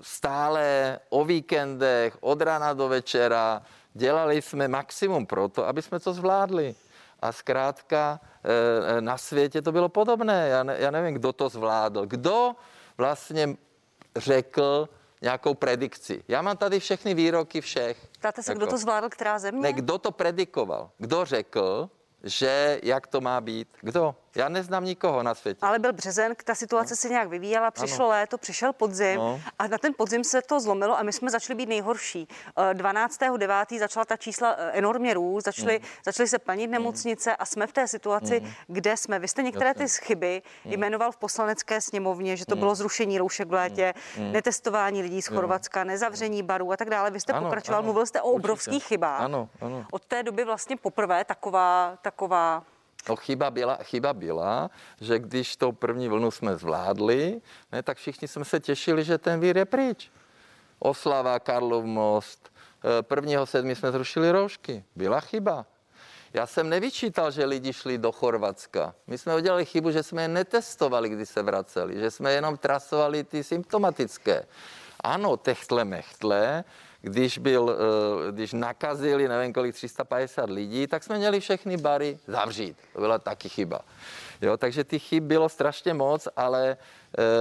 stále o víkendech, od rána do večera. Dělali jsme maximum pro to, aby jsme to zvládli. A zkrátka na světě to bylo podobné. Já nevím, kdo to zvládl. Kdo vlastně řekl nějakou predikci. Já mám tady všechny výroky všech. Ptáte se, kdo to zvládl, která země? Ne, kdo to predikoval. Kdo řekl, že jak to má být. Kdo? Já neznám nikoho na světě. Ale byl březen, ta situace se nějak vyvíjela, přišlo léto, přišel podzim a na ten podzim se to zlomilo a my jsme začali být nejhorší. 12.9. začala ta čísla enormně růst, začaly se plnit nemocnice a jsme v té situaci, kde jsme. Vy jste některé ty chyby jmenoval v poslanecké sněmovně, že to bylo zrušení roušek v létě, netestování lidí z Chorvatska, nezavření barů a tak dále. Vy jste pokračoval, mluvil jste o obrovských chybách. Ano. Od té doby vlastně poprvé taková no, chyba byla, že když tou první vlnu jsme zvládli, ne, tak všichni jsme se těšili, že ten vír je pryč. Oslava, Karlov most, 1.7. jsme zrušili roušky. Byla chyba. Já jsem nevyčítal, že lidi šli do Chorvatska. My jsme udělali chybu, že jsme je netestovali, když se vraceli, že jsme jenom trasovali ty symptomatické. Ano, techtle mechtle, když nakazili, nevím kolik, 350 lidí, tak jsme měli všechny bary zavřít. To byla taky chyba. Jo, takže ty chyb bylo strašně moc, ale...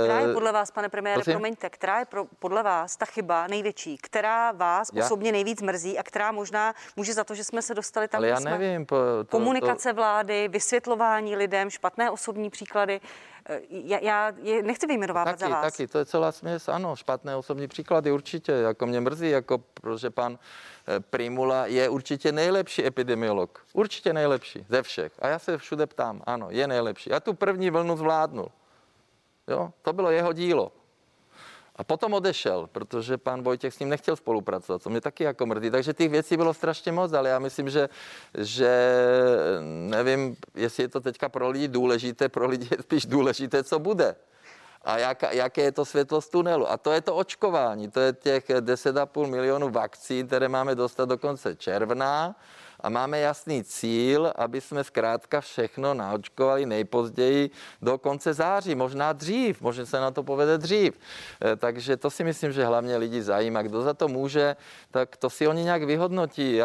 Která je podle vás, pane premiére, promiňte, která je podle vás ta chyba největší, která vás osobně nejvíc mrzí a která možná může za to, že jsme se dostali tam... Ale já nevím. Komunikace vlády, vysvětlování lidem, špatné osobní příklady. Já je nechci vyjmenovávat za vás. Taky, to je celá směs, ano, špatné osobní příklady určitě, jako mě mrzí, protože pan Primula je určitě nejlepší epidemiolog, určitě nejlepší ze všech. A já se všude ptám, ano, je nejlepší. Já tu první vlnu zvládnul, jo, to bylo jeho dílo. A potom odešel, protože pan Vojtěch s ním nechtěl spolupracovat, co mě taky jako mrdí. Takže těch věcí bylo strašně moc, ale já myslím, že nevím, jestli je to teďka pro lidi důležité, pro lidi je spíš důležité, co bude. A jaké je to světlo z tunelu. A to je to očkování, to je těch 10,5 milionů vakcín, které máme dostat do konce června. A máme jasný cíl, aby jsme zkrátka všechno naočkovali nejpozději do konce září, možná dřív, možná se na to povede dřív. Takže to si myslím, že hlavně lidi zajímá. Kdo za to může, tak to si oni nějak vyhodnotí.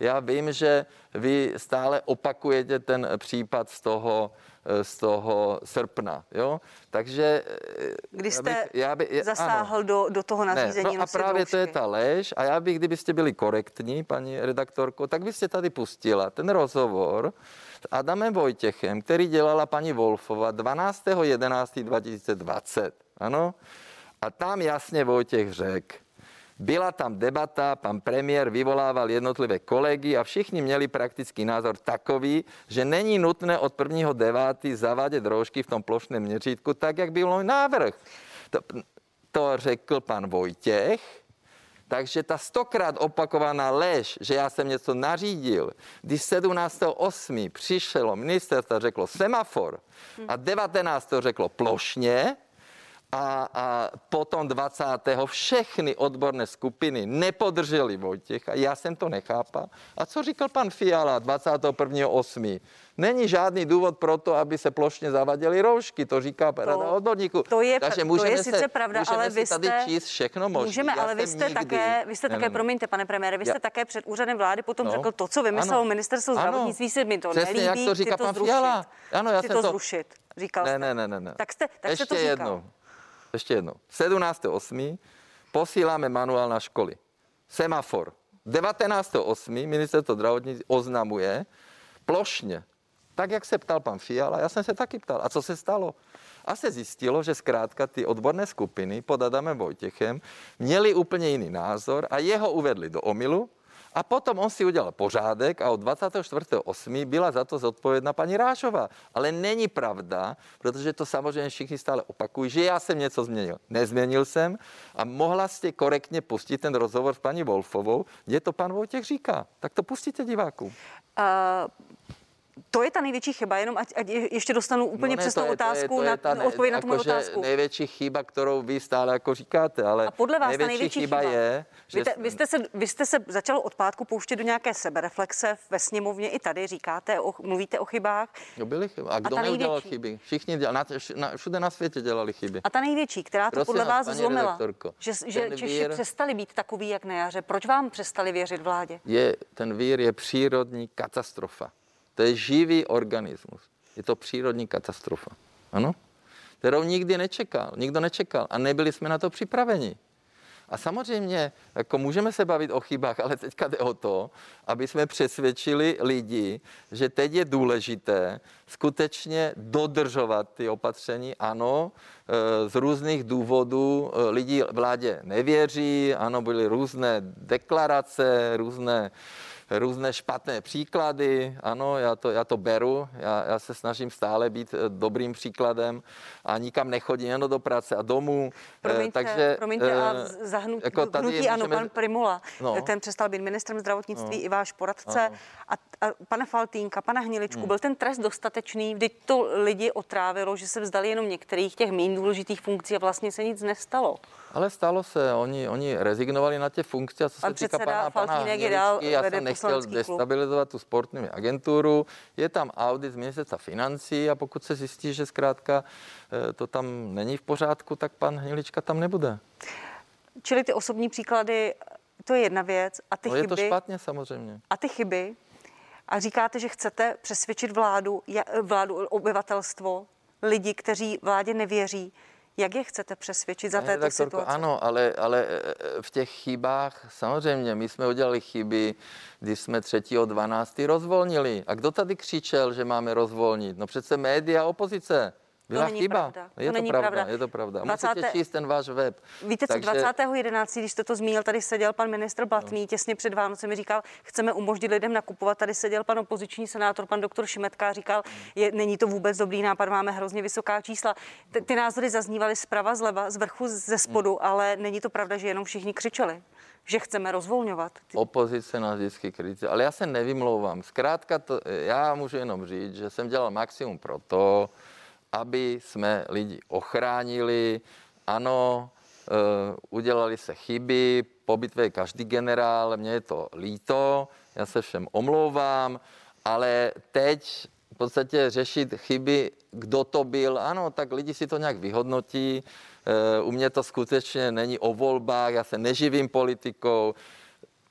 Já vím, že vy stále opakujete ten případ z toho srpna, jo? Takže... Když jste zasáhl do toho nařízení. No a právě to je ta lež a já bych, kdybyste byli korektní, paní redaktorko, tak byste tady pustila ten rozhovor s Adamem Vojtěchem, který dělala paní Wolfova 12.11.2020, ano? A tam jasně Vojtěch řekl, byla tam debata, pan premiér vyvolával jednotlivé kolegy a všichni měli praktický názor takový, že není nutné od 1.9. zavádět roušky v tom plošném měřítku, tak jak byl návrh. To řekl pan Vojtěch, takže ta 100krát opakovaná lež, že já jsem něco nařídil, když 17.8. přišlo ministerstvo, řeklo semafor a 19. to řeklo plošně, a potom 20. všechny odborné skupiny nepodržely Vojtěch a já jsem to nechápal. A co říkal pan Fiala 21.8.? Není žádný důvod pro to, aby se plošně zavaděly roušky, to říká rada odborníků. To je sice pravda, ale vy jste... tady číst všechno možné. Můžeme, ale vy jste také, promiňte, pane premiére, vy jste také před úřadem vlády potom řekl to, co vymyslelo ministerstvo zdravotnictví, se mi to přesně, nelíbí, jak to říká pan Fiala. Ano, já jsem to zrušit, říkal jste. Ne. Tak jste to říkal. Ještě jednou. 17.8. posíláme manuál na školy. Semafor. 19.8. ministerstvo zdravotnictví oznamuje plošně. Tak, jak se ptal pan Fiala, já jsem se taky ptal. A co se stalo? A se zjistilo, že zkrátka ty odborné skupiny pod Adamem Vojtěchem měly úplně jiný názor a jeho uvedli do omylu. A potom on si udělal pořádek a od 24.8. byla za to zodpovědná paní Rášová. Ale není pravda, protože to samozřejmě všichni stále opakují, že já jsem něco změnil. Nezměnil jsem a mohla jste korektně pustit ten rozhovor s paní Wolfovou, kde to pan Vojtěch říká. Tak to pustíte divákům. To je ta největší chyba, jenom ať ještě dostanu úplně přesnou otázku, odpověď na tu otázku. Největší chyba, kterou vy stále jako říkáte, ale a podle vás největší chyba je, že... Vy jste se začal od pátku pouštět do nějaké sebereflexe ve sněmovně, i tady říkáte, mluvíte o chybách. No byly chyby. A kdo neudělal chyby? Všichni dělali, všude na světě dělali chyby. A ta největší, která to podle vás zlomila, že Češi přestali být takový, jak na jaře. Proč vám přestali věřit vládě? Ten vír je přírodní katastrofa. To je živý organismus. Je to přírodní katastrofa, ano? Kterou nikdy nečekal, nikdo nečekal a nebyli jsme na to připraveni. A samozřejmě, jako můžeme se bavit o chybách, ale teďka jde o to, aby jsme přesvědčili lidi, že teď je důležité skutečně dodržovat ty opatření. Ano, z různých důvodů lidi vládě nevěří, ano, byly různé deklarace, různé špatné příklady, ano, já to beru, já se snažím stále být dobrým příkladem a nikam nechodím, jenom do práce a domů. Promiňte, a zahnutí, jako ano, pan Primula, ten přestal být ministrem zdravotnictví, i váš poradce, a pana Faltýnka, pana Hniličku, byl ten trest dostatečný, vždyť to lidi otrávilo, že se vzdali jenom některých těch méně důležitých funkcí a vlastně se nic nestalo. Ale stalo se, oni rezignovali na tě funkce a co se týká pana Hniličky, já jsem nechtěl destabilizovat tu sportovní agenturu, je tam audit z ministerstva financí a pokud se zjistí, že zkrátka to tam není v pořádku, tak pan Hnilička tam nebude. Čili ty osobní příklady, to je jedna věc a ty chyby... No je to špatně samozřejmě. A ty chyby a říkáte, že chcete přesvědčit vládu, obyvatelstvo, lidi, kteří vládě nevěří. Jak je chcete přesvědčit za této situace? Ano, ale v těch chybách, samozřejmě, my jsme udělali chyby, když jsme 3.12. rozvolnili. A kdo tady křičel, že máme rozvolnit? No přece média, opozice. Byla to chyba. Pravda. Je to pravda. Musíte číst ten váš web. Víte, co 20.11., když jste to zmínil, tady seděl pan ministr Blatný, no, těsně před Vánocemi, říkal, chceme umožnit lidem nakupovat. Tady seděl pan opoziční senátor, pan doktor Šimetka, říkal, není to vůbec dobrý nápad, máme hrozně vysoká čísla. Ty názory zaznívaly zprava, zleva, z vrchu, ze spodu, ale není to pravda, že jenom všichni křičeli, že chceme rozvolňovat. Opozice nás vždycky kritizuje, ale já se nevymlouvám. Zkrátka, já můžu jenom říct, že jsem dělal maximum pro to, aby jsme lidi ochránili. Ano, udělali se chyby, po bitvě každý generál, mně je to líto, já se všem omlouvám, ale teď v podstatě řešit chyby, kdo to byl, ano, tak lidi si to nějak vyhodnotí. U mě to skutečně není o volbách, já se neživím politikou.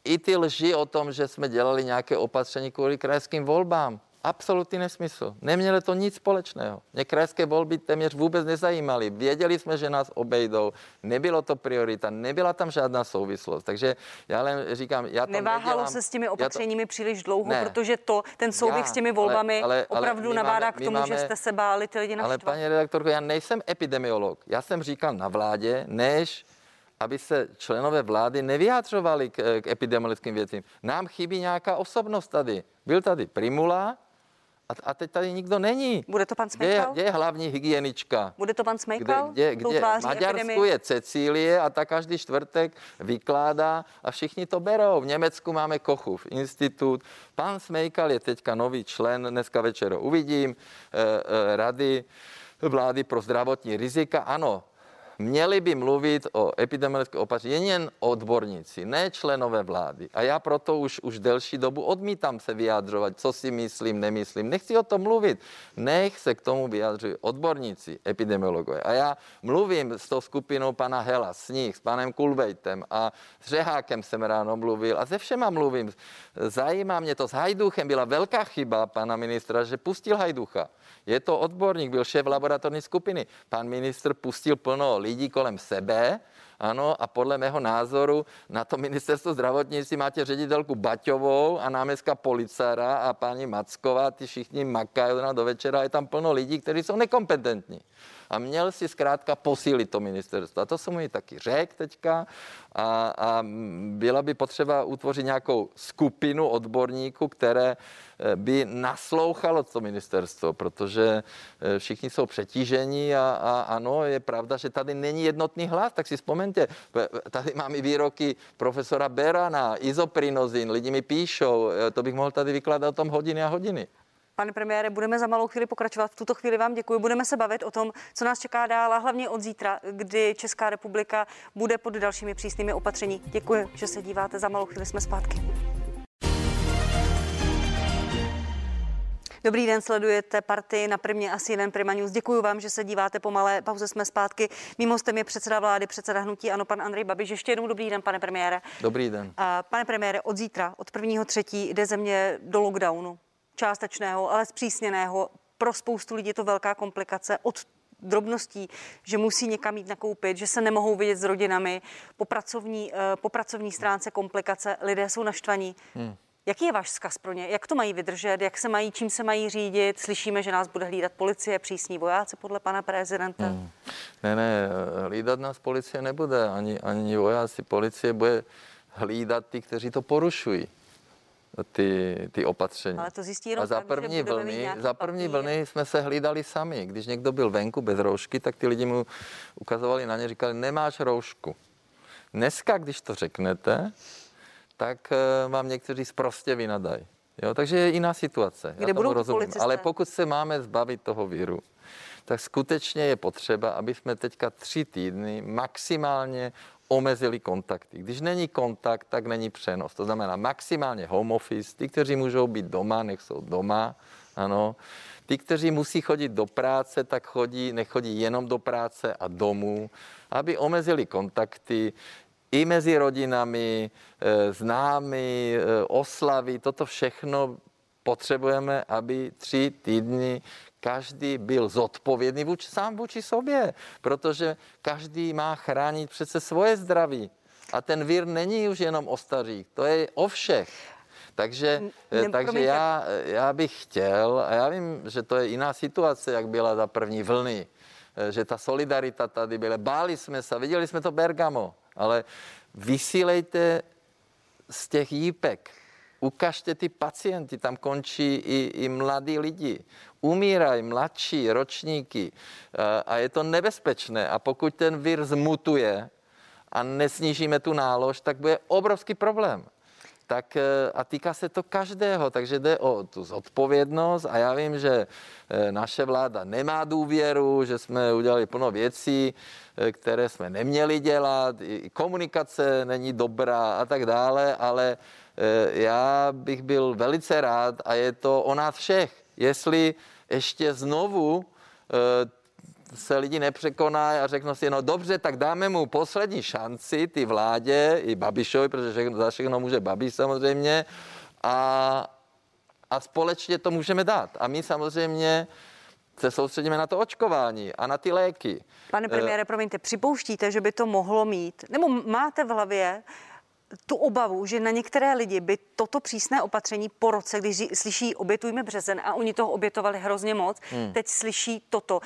I ty lži o tom, že jsme dělali nějaké opatření kvůli krajským volbám, absolutní nesmysl. Nemělo to nic společného. Mě krajské volby téměř vůbec nezajímaly. Věděli jsme, že nás obejdou. Nebylo to priorita, nebyla tam žádná souvislost. Takže já jen říkám, já to neváhalo nedělám. Se s těmi opatřeními příliš dlouho, ne, protože to ten souběh s těmi volbami opravdu navádá k tomu, že jste se báli ty lidi naštvat. Ale paní redaktorko, já nejsem epidemiolog. Já jsem říkal na vládě, než aby se členové vlády nevyjádřovali k epidemiologickým věcím. Nám chybí nějaká osobnost tady. Byl tady Primula, a teď tady nikdo není. Bude to pan Smejkal? Kde je hlavní hygienička? Bude to pan Smejkal? Kde v Maďarsku je Cecílie a ta každý čtvrtek vykládá a všichni to berou. V Německu máme Kochův institut. Pan Smejkal je teďka nový člen, dneska večer uvidím, Rady vlády pro zdravotní rizika. Ano, měli by mluvit o epidemiologické opatření jen odborníci, ne členové vlády. A já proto už delší dobu odmítám se vyjadřovat, co si myslím, nemyslím. Nechci o tom mluvit. Nech se k tomu vyjadřují odborníci, epidemiologové. A já mluvím s tou skupinou pana Hela, s nich, s panem Kulbejtem a s Řehákem jsem ráno mluvil a se všema mluvím. Zajímá mě to. S Hajduchem byla velká chyba pana ministra, že pustil Hajducha. Je to odborník, byl šéf laboratorní skupiny. Pan ministr pustil plno lidí kolem sebe, ano, a podle mého názoru na to ministerstvo zdravotnictví máte ředitelku Baťovou a náměstka Policara a paní Macková, ty všichni makají do večera, je tam plno lidí, kteří jsou nekompetentní. A měl si zkrátka posílit to ministerstvo. A to jsem mu taky řekl teďka. A byla by potřeba utvořit nějakou skupinu odborníků, které by naslouchalo to ministerstvo, protože všichni jsou přetížení a ano, je pravda, že tady není jednotný hlas, tak si vzpomeňte, tady mám i výroky profesora Berana, izoprinozin, lidi mi píšou, to bych mohl tady vykládat o tom hodiny a hodiny. Pane premiére, budeme za malou chvíli pokračovat. V tuto chvíli vám děkuji. Budeme se bavit o tom, co nás čeká dál a hlavně od zítra, kdy Česká republika bude pod dalšími přísnými opatření. Děkuji, že se díváte. Za malou chvíli jsme zpátky. Dobrý den, sledujete Partii na Primě a CNN Prima News. Děkuji vám, že se díváte. Po malé pauze jsme zpátky. Mimo hostem je předseda vlády, předseda hnutí ANO, pan Andrej Babiš. Ještě jednou dobrý den, pane premiére. Dobrý den. Pane premiére, od zítra, od 1.3. jde země do lockdownu. Částečného, ale zpřísněného. Pro spoustu lidí je to velká komplikace od drobností, že musí někam jít nakoupit, že se nemohou vidět s rodinami. Po pracovní stránce komplikace, lidé jsou naštvaní. Jaký je váš vzkaz pro ně? Jak to mají vydržet? Jak se mají, čím se mají řídit? Slyšíme, že nás bude hlídat policie, přísní vojáci podle pana prezidenta. Ne, hlídat nás policie nebude, ani vojáci. Policie bude hlídat ty, kteří to porušují. Ty opatření. Ale to zjistí jenom a za první vlny jsme se hlídali sami. Když někdo byl venku bez roušky, tak ty lidi mu ukazovali na ně, říkali, nemáš roušku. Dneska, když to řeknete, tak vám někteří sprostě vynadají. Jo, takže je jiná situace. Já tomu rozumím. Ale pokud se máme zbavit toho viru, tak skutečně je potřeba, aby jsme teďka 3 týdny maximálně omezili kontakty. Když není kontakt, tak není přenos. To znamená maximálně home office, ty, kteří můžou být doma, nech jsou doma, ano. Ty, kteří musí chodit do práce, tak nechodí jenom do práce a domů, aby omezili kontakty i mezi rodinami, známy, oslavy, toto všechno potřebujeme, aby 3 týdny každý byl zodpovědný sám vůči sobě, protože každý má chránit přece svoje zdraví. A ten vír není už jenom o starých, to je o všech. Takže já bych chtěl, a já vím, že to je jiná situace, jak byla za první vlny, že ta solidarita tady byla, báli jsme se, viděli jsme to Bergamo, ale vysílejte z těch jípek, ukažte ty pacienty, tam končí i mladí lidi, umírají mladší ročníky a je to nebezpečné a pokud ten vir zmutuje a nesnížíme tu nálož, tak bude obrovský problém. Tak a týká se to každého, takže jde o tu zodpovědnost a já vím, že naše vláda nemá důvěru, že jsme udělali plno věcí, které jsme neměli dělat, i komunikace není dobrá a tak dále, ale já bych byl velice rád a je to o nás všech, jestli ještě znovu se lidi nepřekonají a řeknou si, no dobře, tak dáme mu poslední šanci, ty vládě i Babišovi, protože za všechno může Babiš samozřejmě a společně to můžeme dát. A my samozřejmě se soustředíme na to očkování a na ty léky. Pane premiére, promiňte, připouštíte, že by to mohlo mít, nebo máte v hlavě tu obavu, že na některé lidi by toto přísné opatření po roce, když slyší obětujme březen a oni toho obětovali hrozně moc, teď slyší toto.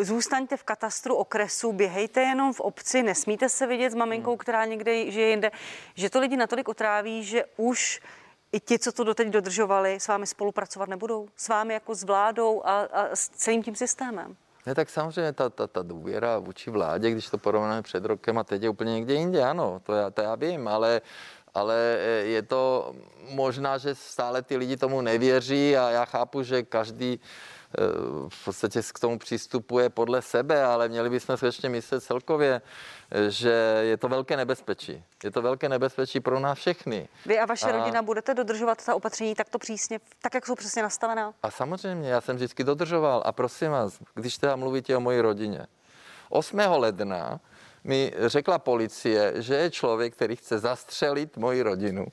Zůstaňte v katastru okresu, běhejte jenom v obci, nesmíte se vidět s maminkou, která někde žije jinde, že to lidi natolik otráví, že už i ti, co to doteď dodržovali, s vámi spolupracovat nebudou. S vámi jako s vládou a s celým tím systémem. Ne, tak samozřejmě ta důvěra vůči vládě, když to porovnáme před rokem a teď je úplně někde jinde, ano, to já vím, ale je to možná, že stále ty lidi tomu nevěří a já chápu, že každý v podstatě k tomu přístupuje podle sebe, ale měli bychom skutečně myslet celkově, že je to velké nebezpečí. Je to velké nebezpečí pro nás všechny. Vy a vaše rodina budete dodržovat ta opatření takto přísně, tak jak jsou přesně nastavená? A samozřejmě, já jsem vždycky dodržoval a prosím vás, když teda mluvíte o mojí rodině. 8. ledna mi řekla policie, že je člověk, který chce zastřelit moji rodinu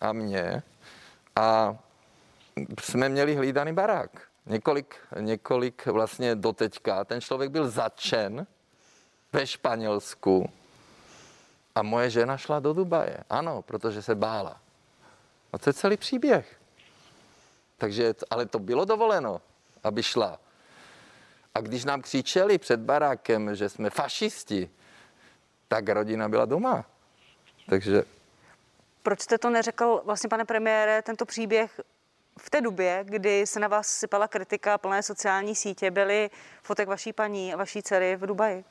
a mě a jsme měli hlídaný barák. Několik vlastně doteďka. Ten člověk byl zatčen ve Španělsku a moje žena šla do Dubaje. Ano, protože se bála. A to je celý příběh. Takže, ale to bylo dovoleno, aby šla. A když nám křičeli před barákem, že jsme fašisti, tak rodina byla doma. Takže... Proč jste to neřekl, vlastně pane premiére, tento příběh v té době, kdy se na vás sypala kritika, plné sociální sítě, byly fotek vaší paní a vaší dcery v Dubaji?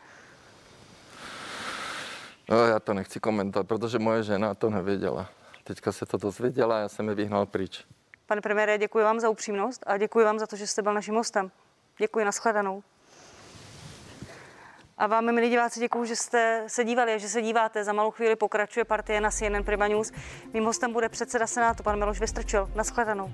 No, já to nechci komentovat, protože moje žena to nevěděla. Teďka se to dozvěděla, já jsem ji vyhnal pryč. Pane premiére, děkuji vám za upřímnost a děkuji vám za to, že jste byl naším hostem. Děkuji, nashledanou. A vám, milí diváci, děkuji, že jste se dívali a že se díváte. Za malou chvíli pokračuje partie na CNN Prima News. Mým hostem bude předseda Senátu, pan Miloš Vystrčil. Nashledanou.